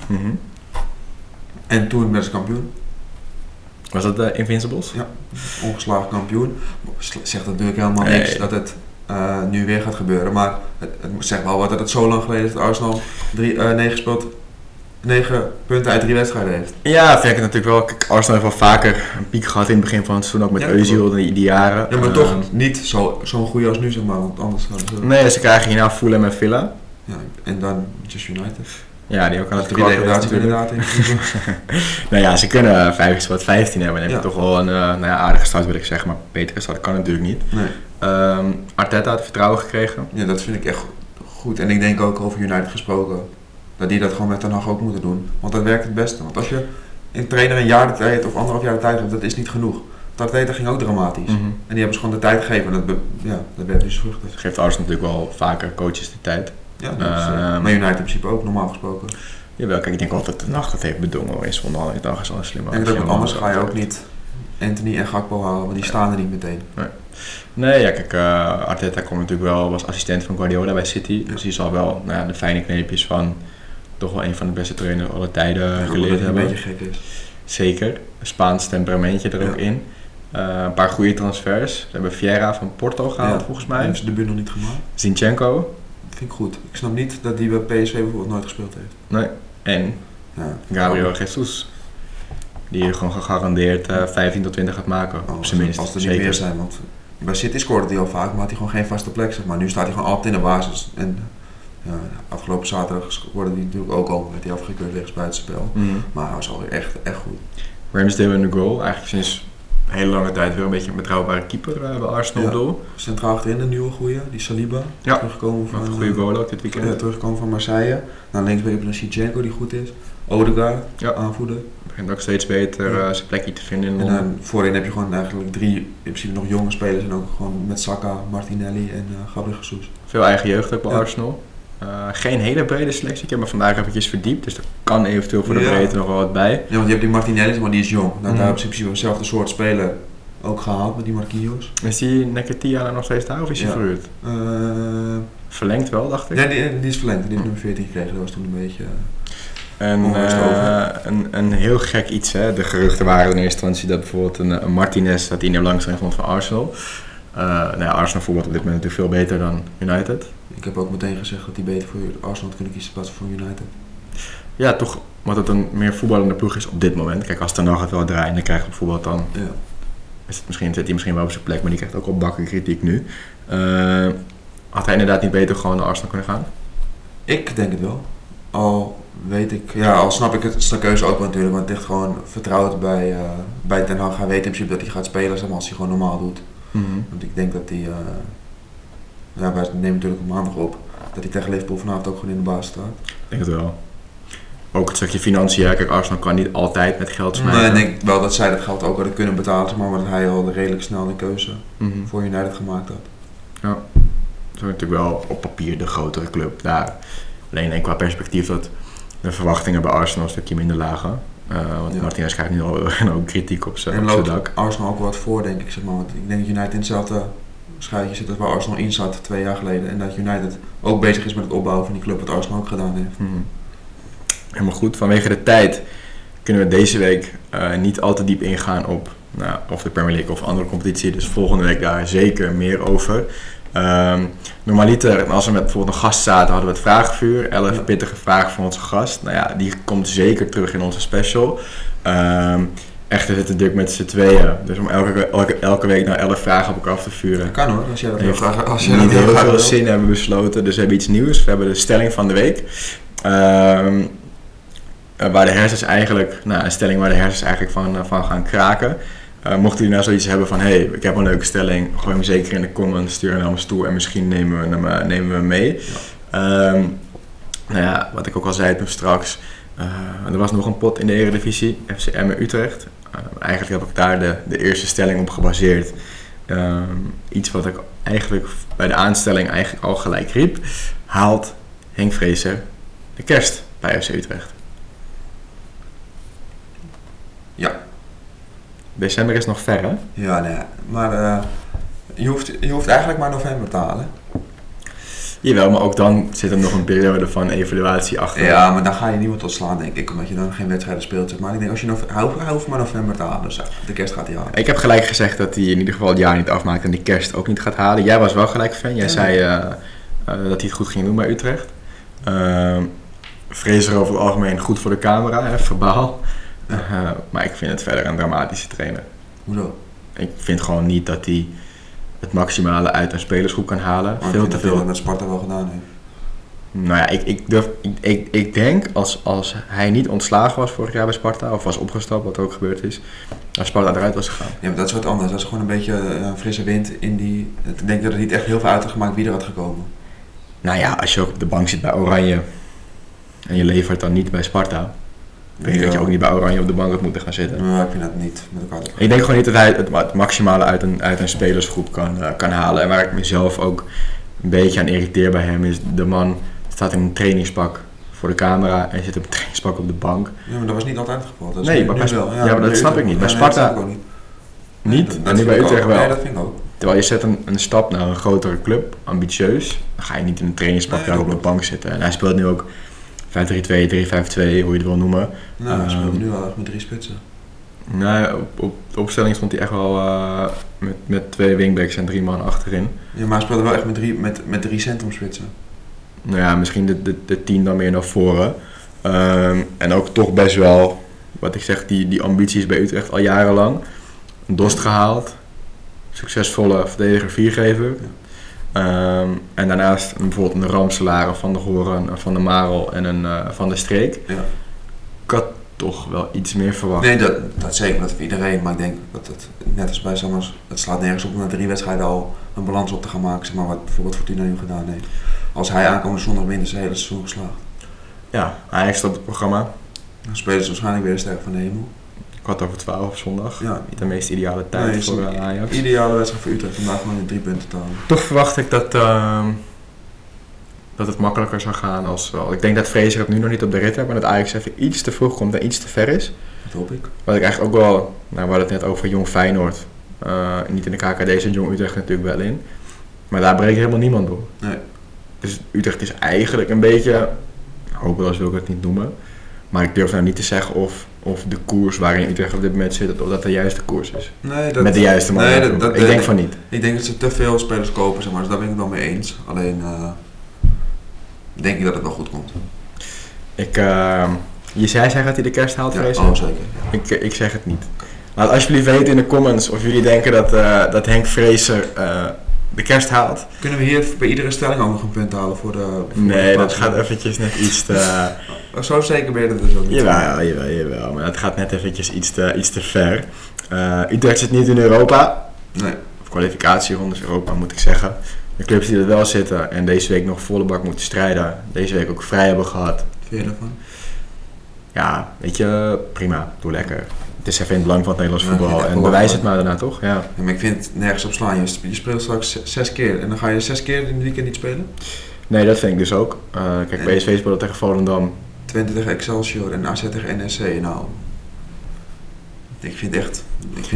Mm-hmm. En toen werd ze kampioen. Was dat de Invincibles? Ja, ongeslagen kampioen. Zegt natuurlijk helemaal niks dat het nu weer gaat gebeuren. Maar het zegt wel wat dat het zo lang geleden is dat Arsenal 9 punten uit 3 wedstrijden heeft. Ja, vind ik het natuurlijk wel. Kijk, Arsenal heeft wel vaker een piek gehad in het begin van het seizoen, ook met Özil in die jaren. Ja, maar toch niet zo'n goede als nu, zeg maar. Want anders nee, ze krijgen hierna Fulham en Villa. Ja, en dan Manchester United. Ja, die ook aan het inderdaad. Nou ja, ze kunnen 15 hebben. Dan heb je toch wel een aardige start, wil ik zeggen. Maar betere start kan natuurlijk niet. Nee. Arteta had vertrouwen gekregen. Ja, dat vind ik echt goed. En ik denk ook over United gesproken. Dat die dat gewoon met Ten Hag ook moeten doen. Want dat werkt het beste. Want als je een trainer een jaar de tijd of anderhalf jaar de tijd hebt, dat is niet genoeg. Arteta ging ook dramatisch. Mm-hmm. En die hebben ze gewoon de tijd gegeven. En dat werd dus vruchten. Dat geeft Arsenal natuurlijk wel vaker coaches de tijd. Ja, maar United in principe ook, normaal gesproken. Jawel, kijk, ik denk altijd dat de nacht dat heeft bedongen is, want al dag is al slimmer. En dat anders ga je ook niet Antony en Gakpo halen, want die staan er niet meteen. Nee, ja, kijk, Arteta kwam natuurlijk wel, was assistent van Guardiola bij City, dus die zal wel de fijne kneepjes van toch wel een van de beste trainers alle tijden geleerd hebben. Een beetje gek is. Zeker, Spaans temperamentje er ook in. Een paar goede transfers. Ze hebben Vieira van Porto gehaald, volgens mij. Hebben ze de buurt nog niet gemaakt? Zinchenko. Vind ik goed. Ik snap niet dat die bij PSV bijvoorbeeld nooit gespeeld heeft. Nee. En Gabriel Jesus. Die gewoon gegarandeerd 15 tot 20 gaat maken. Op zijn minst. Als er niet meer zijn. Want bij City scoorde hij al vaak, maar had hij gewoon geen vaste plek. Zeg maar. Nu staat hij gewoon altijd in de basis. En afgelopen zaterdag scoorde hij natuurlijk ook al. Werd hij afgekeurd wegens buitenspel. Mm-hmm. Maar hij was alweer echt goed. Ramsdale in de goal. Eigenlijk sinds een hele lange tijd weer een beetje een betrouwbare keeper bij Arsenal op doel. Centraal achterin een nieuwe goeie, die Saliba. Ja, teruggekomen van een goede goal ook dit weekend. Teruggekomen van Marseille. Nou, links heb je een Zinchenko die goed is. Odegaard, aanvoerder. Begint ook steeds beter zijn plekje te vinden in Londen. En voorin heb je gewoon eigenlijk 3 in principe nog jonge spelers. En ook gewoon met Saka, Martinelli en Gabriel Jesus. Veel eigen jeugd ook bij Arsenal. Geen hele brede selectie. Ik heb me vandaag eventjes verdiept, dus er kan eventueel voor de breedte nog wel wat bij. Ja, want je hebt die Martinelli, maar die is jong. Daar hebben ze in principe hetzelfde soort speler ook gehaald met die Marquinhos. Is die Nketiah nou nog steeds daar of is hij verhuurd? Verlengd wel, dacht ik. Ja, die is verlengd. Die heeft nummer 14 gekregen. Dat was toen een beetje onrust over. Een heel gek iets, hè. De geruchten waren in eerste instantie dat bijvoorbeeld een Martinez dat hij in de langstrein vond van Arsenal. Arsenal voetbalt op dit moment natuurlijk veel beter dan United. Ik heb ook meteen gezegd dat die beter voor Arsenal kunnen kiezen in plaats van United. Ja, toch, want het een meer voetballende ploeg is op dit moment. Kijk, als Ten Hag het wel draait en dan krijgt bijvoorbeeld dan... Ja. Zit hij misschien wel op zijn plek, maar die krijgt ook al bakken kritiek nu. Had hij inderdaad niet beter gewoon naar Arsenal kunnen gaan? Ik denk het wel. Al weet ik... Ja, al snap ik het de keuze ook wel natuurlijk, want het ligt gewoon vertrouwd bij Ten Hag. Hij weet in principe dat hij gaat spelen, zeg maar, als hij gewoon normaal doet. Mm-hmm. Want ik denk dat hij... wij nemen natuurlijk op maandag op dat hij tegen Liverpool vanavond ook gewoon in de baas staat. Ik denk het wel. Ook het stukje financiën. Kijk, Arsenal kan niet altijd met geld smijten. Nee, ik denk wel dat zij dat geld ook hadden kunnen betalen, maar dat hij al redelijk snel de keuze voor United gemaakt had. Ja, dat is natuurlijk wel op papier de grotere club daar. Alleen qua perspectief dat de verwachtingen bij Arsenal een stukje minder lagen. Want Martinez krijgt nu al kritiek op zijn dak. En loopt Arsenal ook wat voor, denk ik. Zeg maar. Want ik denk dat United in hetzelfde schuitje zit dat waar Arsenal in zat 2 jaar geleden. En dat United ook bezig is met het opbouwen van die club wat Arsenal ook gedaan heeft. Helemaal goed. Vanwege de tijd kunnen we deze week niet al te diep ingaan op of de Premier League of andere competitie. Dus volgende week daar zeker meer over. Normaliter, als we met bijvoorbeeld een gast zaten, hadden we het vragenvuur. 11 pittige vragen van onze gast. Nou ja, die komt zeker terug in onze special. Echter zit het druk met z'n tweeën. Dus om elke week 11 vragen op elkaar af te vuren. Dat kan hoor, als jij dat wil vragen. Als niet heel veel zin hebben besloten. Dus we hebben iets nieuws. We hebben de stelling van de week. Een stelling waar de hersens eigenlijk van gaan kraken. Mochten jullie nou zoiets hebben van, hey, ik heb een leuke stelling. Gooi hem zeker in de comments, stuur hem naar ons toe en misschien nemen we hem mee. Ja. Wat ik ook al zei toen straks. Er was nog een pot in de Eredivisie, FC Emmen Utrecht. Eigenlijk heb ik daar de eerste stelling op gebaseerd. Iets wat ik eigenlijk bij de aanstelling al gelijk riep. Haalt Henk Fraser de kerst bij FC Utrecht? Ja. December is nog ver, hè? Ja, nee. Maar je hoeft eigenlijk maar november te halen. Jawel, maar ook dan zit er nog een periode van evaluatie achter. Ja, maar dan ga je niemand ontslaan, denk ik, omdat je dan geen wedstrijden speelt. Zeg maar ik denk, als je hou maar november te halen, zeg. De kerst gaat hij halen. Ik heb gelijk gezegd dat hij in ieder geval het jaar niet afmaakt en de kerst ook niet gaat halen. Jij was wel gelijk fan. Jij zei dat hij het goed ging doen bij Utrecht. Fraser over het algemeen goed voor de camera, hè, verbaal. Maar ik vind het verder een dramatische trainer. Hoezo? Ik vind gewoon niet dat hij het maximale uit een spelersgroep kan halen. Maar veel te veel. Dat Sparta wel gedaan heeft. Nou ja, ik denk als hij niet ontslagen was vorig jaar bij Sparta, of was opgestapt, wat er ook gebeurd is, als Sparta eruit was gegaan. Ja, maar dat is wat anders. Dat is gewoon een beetje frisse wind in die... Ik denk dat er niet echt heel veel uit had gemaakt wie er had gekomen. Nou ja, als je ook op de bank zit bij Oranje en je levert dan niet bij Sparta, denk dat je ook niet bij Oranje op de bank had moeten gaan zitten. Nou, heb je dat niet met elkaar. Ik denk gewoon niet dat hij het maximale uit een spelersgroep kan halen. En waar ik mezelf ook een beetje aan irriteer bij hem is, de man staat in een trainingspak voor de camera en zit op een trainingspak op de bank. Ja, maar dat was niet altijd het geval. Nee, maar bij wel. Ja, maar dat snap ik niet. Bij Sparta niet, en nu bij Utrecht wel. Nee, dat vind ik ook. Terwijl je zet een stap naar een grotere club, ambitieus, dan ga je niet in een trainingspak daar op de bank zitten. En hij speelt nu ook 5-3-2, 3-5-2, hoe je het wil noemen. Nou, hij speelt nu al echt met 3 spitsen. Nou, op de opstelling stond hij echt wel met 2 wingbacks en 3 man achterin. Ja, maar hij speelde wel echt met 3 centrumspitsen. Nou ja, misschien de 10 dan meer naar voren. En ook toch best wel, wat ik zeg, die ambities bij Utrecht al jarenlang. Dost gehaald, succesvolle verdediger, viergever. Ja. En daarnaast bijvoorbeeld een Ramselaar, Van der Hoorn, Van der Marel en een Van der Streek. Ja. Ik had toch wel iets meer verwacht. Nee, dat zeker, dat voor iedereen. Maar ik denk dat het, net als bij Sammers, het slaat nergens op om na 3 wedstrijden al een balans op te gaan maken. Zeg maar wat bijvoorbeeld Fortuna nu gedaan heeft. Als hij aankomende zondag wint, is het hele seizoen geslaagd. Ja, hij staat op het programma. Dan spelen ze waarschijnlijk weer de sterk van de hemel. 12:15 op zondag. Ja. Niet de meest ideale tijd voor Ajax. Ideale wedstrijd voor Utrecht vandaag om 3 punten te halen. Toch verwacht ik dat het makkelijker zou gaan als wel. Ik denk dat Fraser het nu nog niet op de rit heeft, maar dat Ajax even iets te vroeg komt en iets te ver is. Dat hoop ik. Wat ik eigenlijk ook wel, we hadden het net over Jong Feyenoord. Niet in de KKD zit Jong Utrecht natuurlijk wel in. Maar daar breekt helemaal niemand door. Nee. Dus Utrecht is eigenlijk een beetje, hopeloos wil ik het niet noemen. Maar ik durf nou niet te zeggen of de koers waarin Utrecht op dit moment zit, of dat de juiste koers is. Nee, met de juiste man. Nee, ik denk van niet. Ik denk dat ze te veel spelers kopen, zeg maar. Dus daar ben ik het wel mee eens. Alleen denk ik dat het wel goed komt. Jij zegt dat hij de kerst haalt, vrees? Ja, zeker. Ja. Ik zeg het niet. Laat alsjeblieft weten in de comments of jullie denken dat Henk Fraser de kerst haalt. Kunnen we hier bij iedere stelling ook nog een punt halen voor de... Nee, dat gaat eventjes net iets te... Zo zeker ben je dat dus ook niet. Jawel. Maar het gaat net eventjes iets te ver. Utrecht zit niet in Europa. Nee. Of kwalificatierondes Europa, moet ik zeggen. De clubs die er wel zitten en deze week nog volle bak moeten strijden. Deze week ook vrij hebben gehad. Wat vind je daarvan? Ja, weet je, prima. Doe lekker. Het is even in het belang van het Nederlands voetbal. En bewijs het maar daarna, toch? Ja. Ja, maar ik vind het nergens op slaan. Je speelt straks 6 keer. En dan ga je 6 keer in het weekend niet spelen? Nee, dat vind ik dus ook. Kijk, PSV speelt tegen Volendam. Twente tegen Excelsior en AZ tegen NEC. Nou, ik vind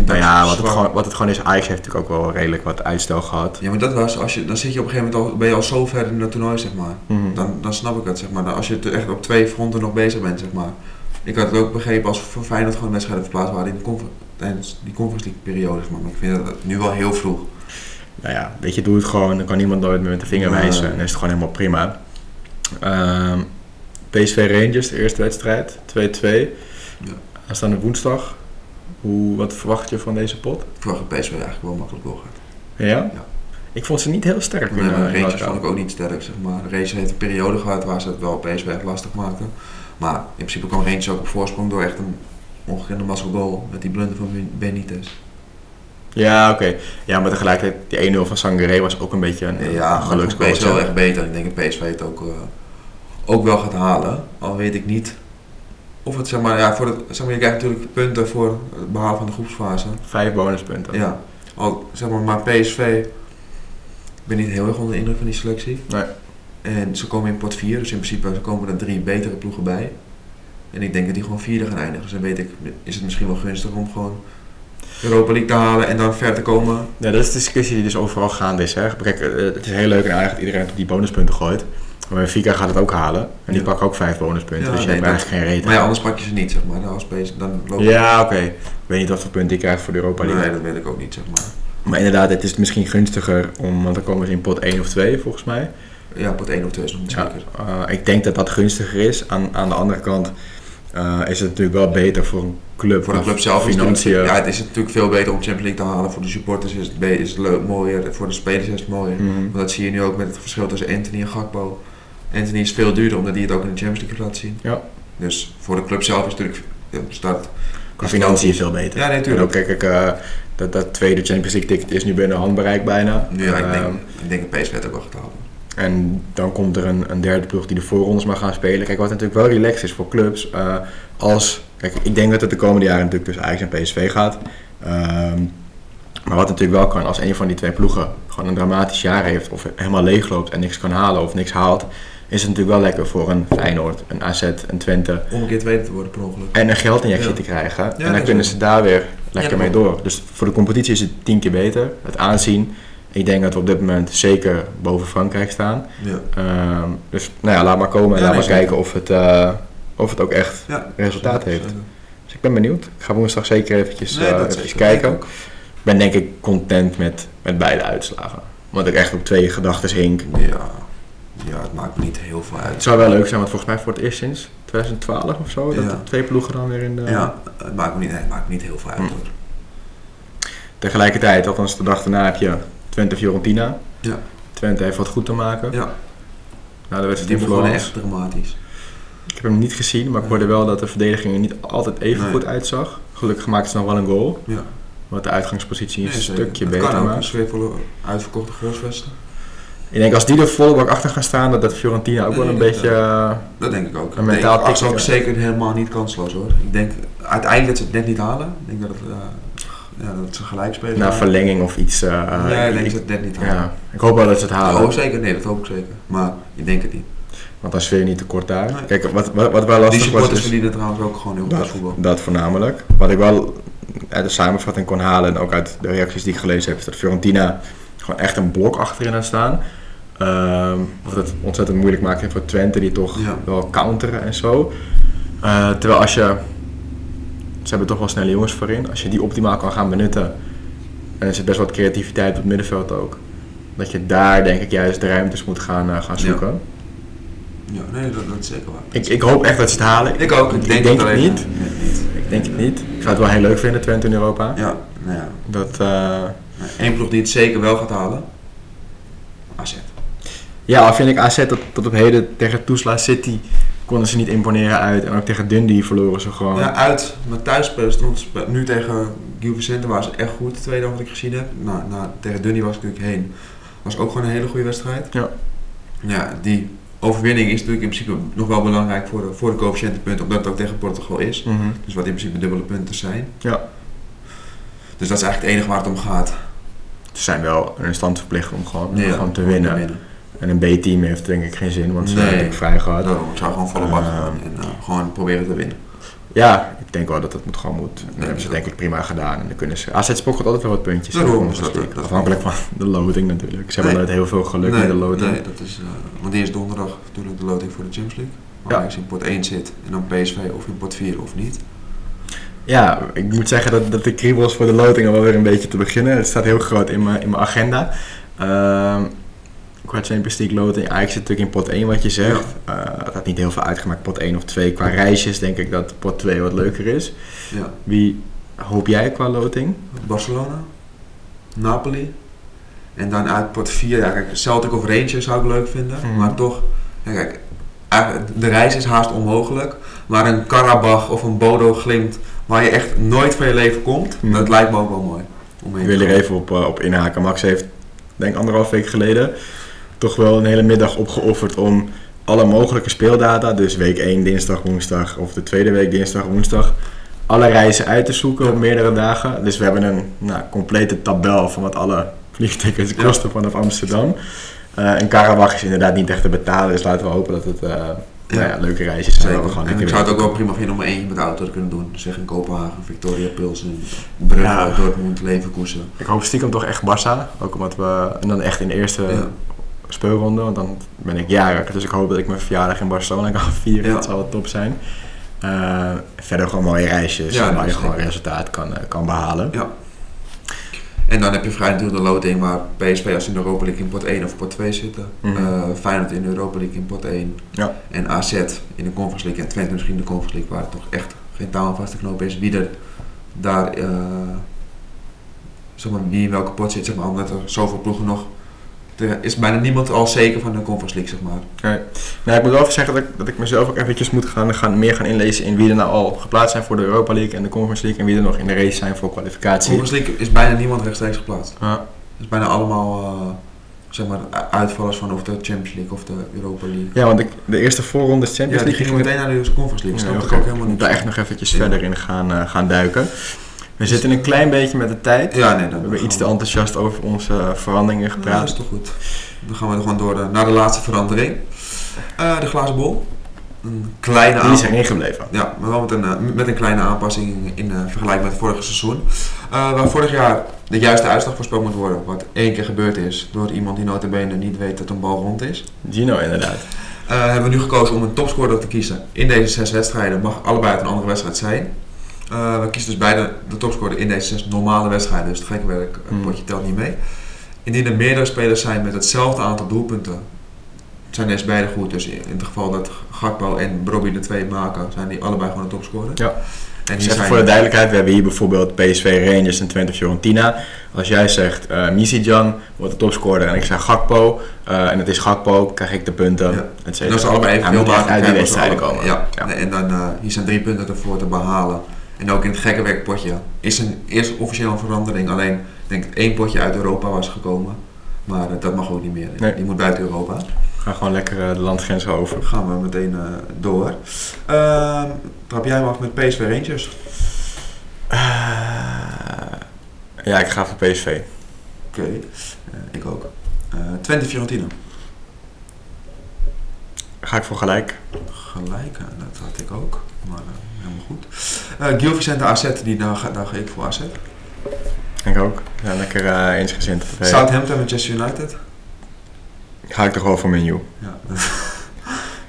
dat wat het gewoon is, Ajax heeft natuurlijk ook wel redelijk wat uitstel gehad. Ja, maar dat was, dan zit je op een gegeven moment ben je al zo ver in dat toernooi, zeg maar. Mm-hmm. Dan snap ik het, zeg maar. Dan, als je echt op 2 fronten nog bezig bent, zeg maar. Ik had het ook begrepen als voor Feyenoord gewoon wedstrijden verplaatst waren tijdens die Conference League periode, zeg maar. Maar ik vind dat nu wel heel vroeg. Nou ja, weet je, doe het gewoon. Dan kan niemand nooit meer met de vinger wijzen. En dan is het gewoon helemaal prima. PSV Rangers, de eerste wedstrijd, 2-2. Ja. Aanstaande woensdag. Wat verwacht je van deze pot? Ik verwacht dat PSV eigenlijk wel makkelijk doorgaat. Ja? Ik vond ze niet heel sterk. Nee, Rangers vond ik ook niet sterk, zeg maar. Rangers heeft een periode gehad waar ze het wel PSV echt lastig maakten. Maar in principe kwam Rangers ook op voorsprong door echt een ongekende mazzel goal met die blunder van Benitez. Ja, oké. Ja, maar tegelijkertijd, die 1-0 van Sangaré was ook een beetje een geluksgoal. Ja, PSV wel echt beter. Ik denk dat PSV het ook wel gaat halen, al weet ik niet of het, zeg maar, je krijgt natuurlijk punten voor het behaal van de groepsfase. 5 bonuspunten. Ja, maar PSV, ik ben niet heel erg onder de indruk van die selectie. Nee. En ze komen in pot 4, dus in principe komen er 3 betere ploegen bij. En ik denk dat die gewoon 4e gaan eindigen. Dus dan weet ik, is het misschien wel gunstig om gewoon Europa League te halen en dan ver te komen. Ja, dat is de discussie die dus overal gaande is. Hè. Het is heel leuk en aardig dat iedereen op die bonuspunten gooit. Maar Benfica gaat het ook halen. En die pakken ook 5 bonuspunten. Ja, dus je hebt eigenlijk geen reden. Maar ja, anders pak je ze niet, zeg maar. Dan ja, oké. Ik weet niet wat voor punt die krijgt voor de Europa League. Nee, dat weet ik ook niet, zeg maar. Maar inderdaad, het is misschien gunstiger om... Want dan komen ze in pot 1 of 2, volgens mij. Ja, pot 1 of 2 is nog niet zeker. Ik denk dat dat gunstiger is. Aan de andere kant is het natuurlijk wel beter voor een club. Voor de club zelf. Financiën. Het is natuurlijk veel beter om Champions League te halen. Voor de supporters is het leuk, mooier. Voor de spelers is het mooier. Mm-hmm. Want dat zie je nu ook met het verschil tussen Antony en Gakpo. Antony is veel duurder, omdat hij het ook in de Champions League laat zien. Ja. Dus voor de club zelf is natuurlijk... Qua financiën veel beter. Ja, natuurlijk. En ook kijk ik... Dat tweede Champions League ticket is nu binnen handbereik bijna. Ja, ik denk dat PSV het ook wel gaat halen. En dan komt er een derde ploeg die de voorrondes mag gaan spelen. Kijk, wat natuurlijk wel relaxed is voor clubs. Ik denk dat het de komende jaren natuurlijk tussen Ajax en PSV gaat. Maar wat natuurlijk wel kan, als een van die twee ploegen gewoon een dramatisch jaar heeft... of helemaal leegloopt en niks kan halen of niks haalt... is het natuurlijk wel lekker voor een Feyenoord, een AZ, een Twente... om een keer tweede te worden per ongeluk. En een geldinjectie te krijgen. Ja, en dan kunnen ze daar weer lekker mee door. Dus voor de competitie is het 10 keer beter. Het aanzien. Ik denk dat we op dit moment zeker boven Frankrijk staan. Ja. Dus nou ja, laat maar komen en laat maar kijken of het ook echt resultaat heeft. Zeker. Dus ik ben benieuwd. Ik ga woensdag zeker eventjes kijken. Ik ben denk ik content met beide uitslagen. Want ik echt op 2 gedachten hink. Ja, het maakt me niet heel veel uit. Het zou wel leuk zijn, want volgens mij voor het eerst sinds 2012 of zo, dat de 2 ploegen dan weer in de... Ja, het maakt me niet heel veel uit hoor. Tegelijkertijd, althans de dag daarna heb je Twente-Fiorentina. Ja. Twente heeft wat goed te maken. Ja. Nou, dat werd het gewoon echt dramatisch. Ik heb hem niet gezien, maar ik hoorde wel dat de verdediging er niet altijd even goed uitzag. Gelukkig maakte ze nog wel een goal. Ja. Wat de uitgangspositie een stukje beter maakt. Dat kan ook, een zweepvolle uitverkochte grootvesten. Ik denk als die er volle bak achter gaan staan, dat Fiorentina ook wel een beetje... Dat denk ik ook. Een mentaal tikje. Ik zou ook zeker helemaal niet kansloos hoor. Ik denk uiteindelijk dat ze het net niet halen. Ik denk dat ze gelijk spelen. Na verlenging of iets. Ik denk dat ze het net niet halen. Ja. Ik hoop wel dat ze het halen. Oh, zeker. Nee, dat hoop ik zeker. Maar ik denk het niet. Want dan sfeer je niet tekort daar. Nee. Kijk, wat wel lastig was... Die supporters verdienen trouwens ook gewoon heel goed voetbal. Dat voornamelijk. Wat ik wel uit de samenvatting kon halen en ook uit de reacties die ik gelezen heb, is dat Fiorentina gewoon echt een blok achterin aan staan. Wat het ontzettend moeilijk maakt voor Twente, die toch wel counteren en zo. Terwijl als je... Ze hebben toch wel snelle jongens voorin. Als je die optimaal kan gaan benutten... En er zit best wat creativiteit op het middenveld ook. Dat je daar denk ik juist de ruimtes moet gaan zoeken. Ja, nee, dat is zeker waar. Ik hoop echt dat ze het halen. Ik ook. Ik denk het niet. Ik denk het niet. Ik zou het wel heel leuk vinden, Twente in Europa. Ja, nou ja. Dat... Eén ploeg die het zeker wel gaat halen. AZ. Ja, vind ik AZ tot op heden tegen Tuzla City konden ze niet imponeren uit. En ook tegen Dundee verloren ze gewoon. Ja, uit. Maar thuis spelen ze nu tegen Gil Vicente waren ze echt goed. De tweede wat ik gezien heb. Nou, tegen Dundee was ik natuurlijk heen. Was ook gewoon een hele goede wedstrijd. Ja. Ja, die overwinning is natuurlijk in principe nog wel belangrijk voor de coëfficiëntenpunten. Omdat het ook tegen Portugal is. Mm-hmm. Dus wat in principe dubbele punten zijn. Ja. Dus dat is eigenlijk het enige waar het om gaat. Ze zijn wel in stand verplicht om gewoon te winnen. En een B-team heeft denk ik geen zin, want ze hebben natuurlijk vrij gehad. Nou, ik zou gewoon volle bak gaan en gewoon proberen te winnen. Ja, ik denk wel dat dat gewoon moet. En dat hebben ze denk ik prima gedaan. En dan kunnen ze... AZ Sport altijd wel wat puntjes. Dat afhankelijk van de loting natuurlijk. Ze hebben nooit heel veel geluk in de loting. Nee, dat is... want die is donderdag natuurlijk de loting voor de Champions League. Maar als je in pot 1 zit en dan PSV of in pot 4 of niet. Ja, ik moet zeggen dat de kriebels voor de loting wel weer een beetje te beginnen. Het staat heel groot in mijn agenda. Qua Champions League loting, Ajax zit natuurlijk in pot 1 wat je zegt. Het had niet heel veel uitgemaakt, pot 1 of 2. Qua reisjes denk ik dat pot 2 wat leuker is. Ja. Wie hoop jij qua loting? Barcelona, Napoli en dan uit pot 4. Ja, kijk, Celtic of Rangers zou ik leuk vinden, maar toch... Ja, kijk, de reis is haast onmogelijk, maar een Karabach of een Bodo glimt waar je echt nooit van je leven komt, dat lijkt me ook wel mooi. Ik wil er even op inhaken. Max heeft, denk ik 1,5 week geleden, toch wel een hele middag opgeofferd om alle mogelijke speeldata, dus week 1 dinsdag, woensdag of de tweede week dinsdag, woensdag, alle reizen uit te zoeken op meerdere dagen. Dus we hebben een complete tabel van wat alle vliegtickets kosten vanaf Amsterdam. Een Karabach is inderdaad niet echt te betalen, dus laten we hopen dat het Ja. Ja, leuke reisjes. Ja, zeker. Gewoon, ik zou het ook wel prima vinden om eentje met de auto te kunnen doen. Zeg in Kopenhagen, Victoria, Pilsen, Brugge, ja. Dortmund, Leverkusen. Ik hoop stiekem toch echt Barça. Ook omdat we en dan echt in de eerste speelronde, want dan ben ik jarig. Dus ik hoop dat ik mijn verjaardag in Barcelona kan vieren. Ja. Dat zal wel top zijn. Verder gewoon mooie reisjes waar je gewoon resultaat kan behalen. Ja. En dan heb je vrij natuurlijk de loting waar PSV als in Europa League in pot 1 of pot 2 zitten. Mm-hmm. Feyenoord in de Europa League in pot 1. Ja. En AZ in de Conference League. En Twente misschien in de Conference League, waar het toch echt geen taal aan vast te knopen is. Wie er daar, zeg maar, wie in welke pot zit, zeg maar, omdat er zoveel ploegen nog... Er is bijna niemand al zeker van de Conference League, zeg maar. Okay. Nou, ik moet wel even zeggen dat ik mezelf ook eventjes moet gaan inlezen in wie er nou al geplaatst zijn voor de Europa League en de Conference League en wie er nog in de race zijn voor kwalificatie. De Conference League is bijna niemand rechtstreeks geplaatst. Het is bijna allemaal zeg maar uitvallers van of de Champions League of de Europa League. Ja, want de eerste voorronde is Champions League. Die ging meteen naar de Conference League. Ja, dat ook helemaal niet. Daar echt nog eventjes verder in gaan duiken. We zitten een klein beetje met de tijd. Ja, nee, we hebben iets te enthousiast over onze veranderingen gepraat. Ja, dat is toch goed. Dan gaan we er gewoon door naar de laatste verandering. De glazen bol. Een kleine die zijn ingebleven. Ja, maar wel met een kleine aanpassing in vergelijking met het vorige seizoen. Waar vorig jaar de juiste uitslag voorspeld moet worden. Wat 1 keer gebeurd is door iemand die nota bene niet weet dat een bal rond is. Gino inderdaad. Hebben we nu gekozen om een topscorer te kiezen. In deze 6 wedstrijden mag allebei uit een andere wedstrijd zijn. We kiezen dus beide de topscorer in deze 6 normale wedstrijden, dus het gekke werk, het potje telt niet mee. Indien er meerdere spelers zijn met hetzelfde aantal doelpunten, zijn deze beide goed. Dus in het geval dat Gakpo en Brobbey de 2 maken, zijn die allebei gewoon de topscorer. Ja. En zeg voor de duidelijkheid, we hebben hier bijvoorbeeld PSV, Rangers en Twente, Fiorentina. Als jij zegt Misijan wordt de topscorer en ik zeg Gakpo en het is Gakpo, krijg ik de punten. Ja. En dan is allebei even heel makkelijk uit die wedstrijden komen. Ja. Ja. En dan hier zijn 3 punten ervoor te behalen. En ook in het gekke werkpotje is eerst officieel een verandering. Alleen, ik denk dat 1 potje uit Europa was gekomen. Maar dat mag ook niet meer. Nee. Die moet buiten Europa. We gaan gewoon lekker de landgrens over. Dan gaan we meteen door. Trap jij hem af met PSV Rangers? Ja, ik ga voor PSV. Oké, ik ook. Twente Fiorentina. Ga ik voor gelijk. Gelijk, dat had ik ook. Maar helemaal goed. Gil Vicente AZ, daar ga ik voor AZ. Ik ook. Ja, lekker eensgezind. Southampton Manchester United. Ga ik toch wel voor menu. Ja,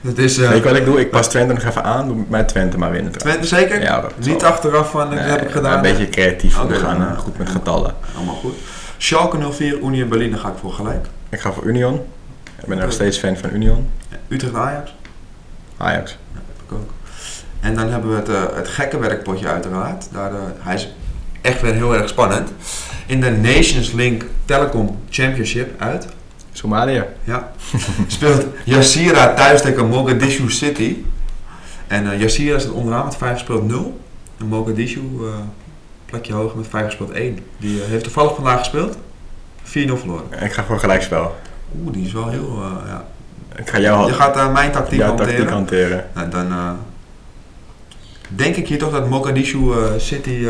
dat is... Weet je wat ik doe? Ik pas Twente nog even aan. Doe mij Twente maar winnen. Twente zeker? Ja, dat niet zo. Achteraf van, dat heb ik gedaan. Een beetje creatief. We gaan goed met getallen. Allemaal goed. Schalke 04, Union Berlin, daar ga ik voor gelijk. Ik ga voor Union. Ik ben nog steeds fan van Union. Utrecht Ajax. Ajax. Ja, dat heb ik ook. En dan hebben we het gekke werkpotje uiteraard. Daar, hij is echt weer heel erg spannend. In de Nations League Telecom Championship uit Somalië. Ja. Speelt Jazeera thuis tegen Mogadishu City. En Jazeera staat onderaan met 5 gespeeld 0. En Mogadishu plakje hoger met 5 gespeeld 1. Die heeft toevallig vandaag gespeeld. 4-0 verloren. Ik ga voor gelijkspel. Oeh, die is wel heel... ja. Ik ga je gaat mijn tactiek hanteren. Nou, dan... denk ik hier toch dat Mogadishu City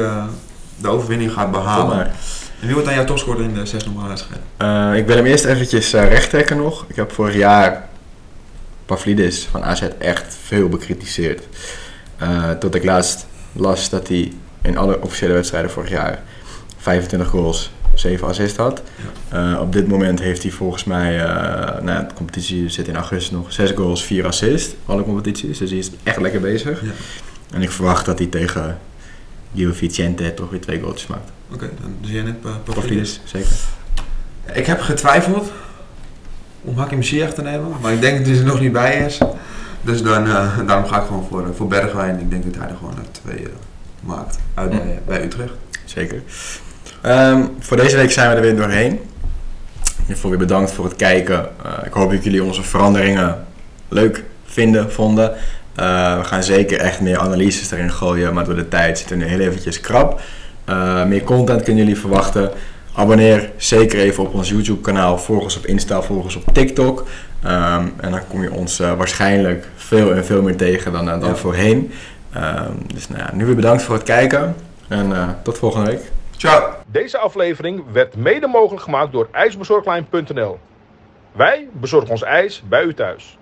de overwinning gaat behalen. Maar. En wie wordt dan jouw topscorer in de 6 normale wedstrijden? Ik wil hem eerst eventjes recht trekken nog. Ik heb vorig jaar Pavlidis van AZ echt veel bekritiseerd. Tot ik laatst las dat hij in alle officiële wedstrijden vorig jaar 25 goals, 7 assists had. Ja. Op dit moment heeft hij volgens mij, de competitie zit in augustus nog, 6 goals, 4 assists. Alle competities, dus hij is echt lekker bezig. Ja. En ik verwacht dat hij tegen Gil Vicente toch weer 2 goaltjes maakt. Oké, dan doe jij net Pavlidis. Zeker. Ik heb getwijfeld om Hakim Ziyech te nemen, maar ik denk dat hij er nog niet bij is. Dus dan, daarom ga ik gewoon voor Bergwijn. Ik denk dat hij er gewoon 2 maakt uit bij Utrecht. Zeker. Voor deze week zijn we er weer doorheen. In ieder geval weer bedankt voor het kijken. Ik hoop dat jullie onze veranderingen leuk vonden. We gaan zeker echt meer analyses erin gooien, maar door de tijd zitten we nu heel eventjes krap. Meer content kunnen jullie verwachten. Abonneer zeker even op ons YouTube kanaal, volg ons op Insta, volg ons op TikTok. En dan kom je ons waarschijnlijk veel meer tegen dan voorheen. Dus nu weer bedankt voor het kijken en tot volgende week. Ciao! Deze aflevering werd mede mogelijk gemaakt door ijsbezorglijn.nl. Wij bezorgen ons ijs bij u thuis.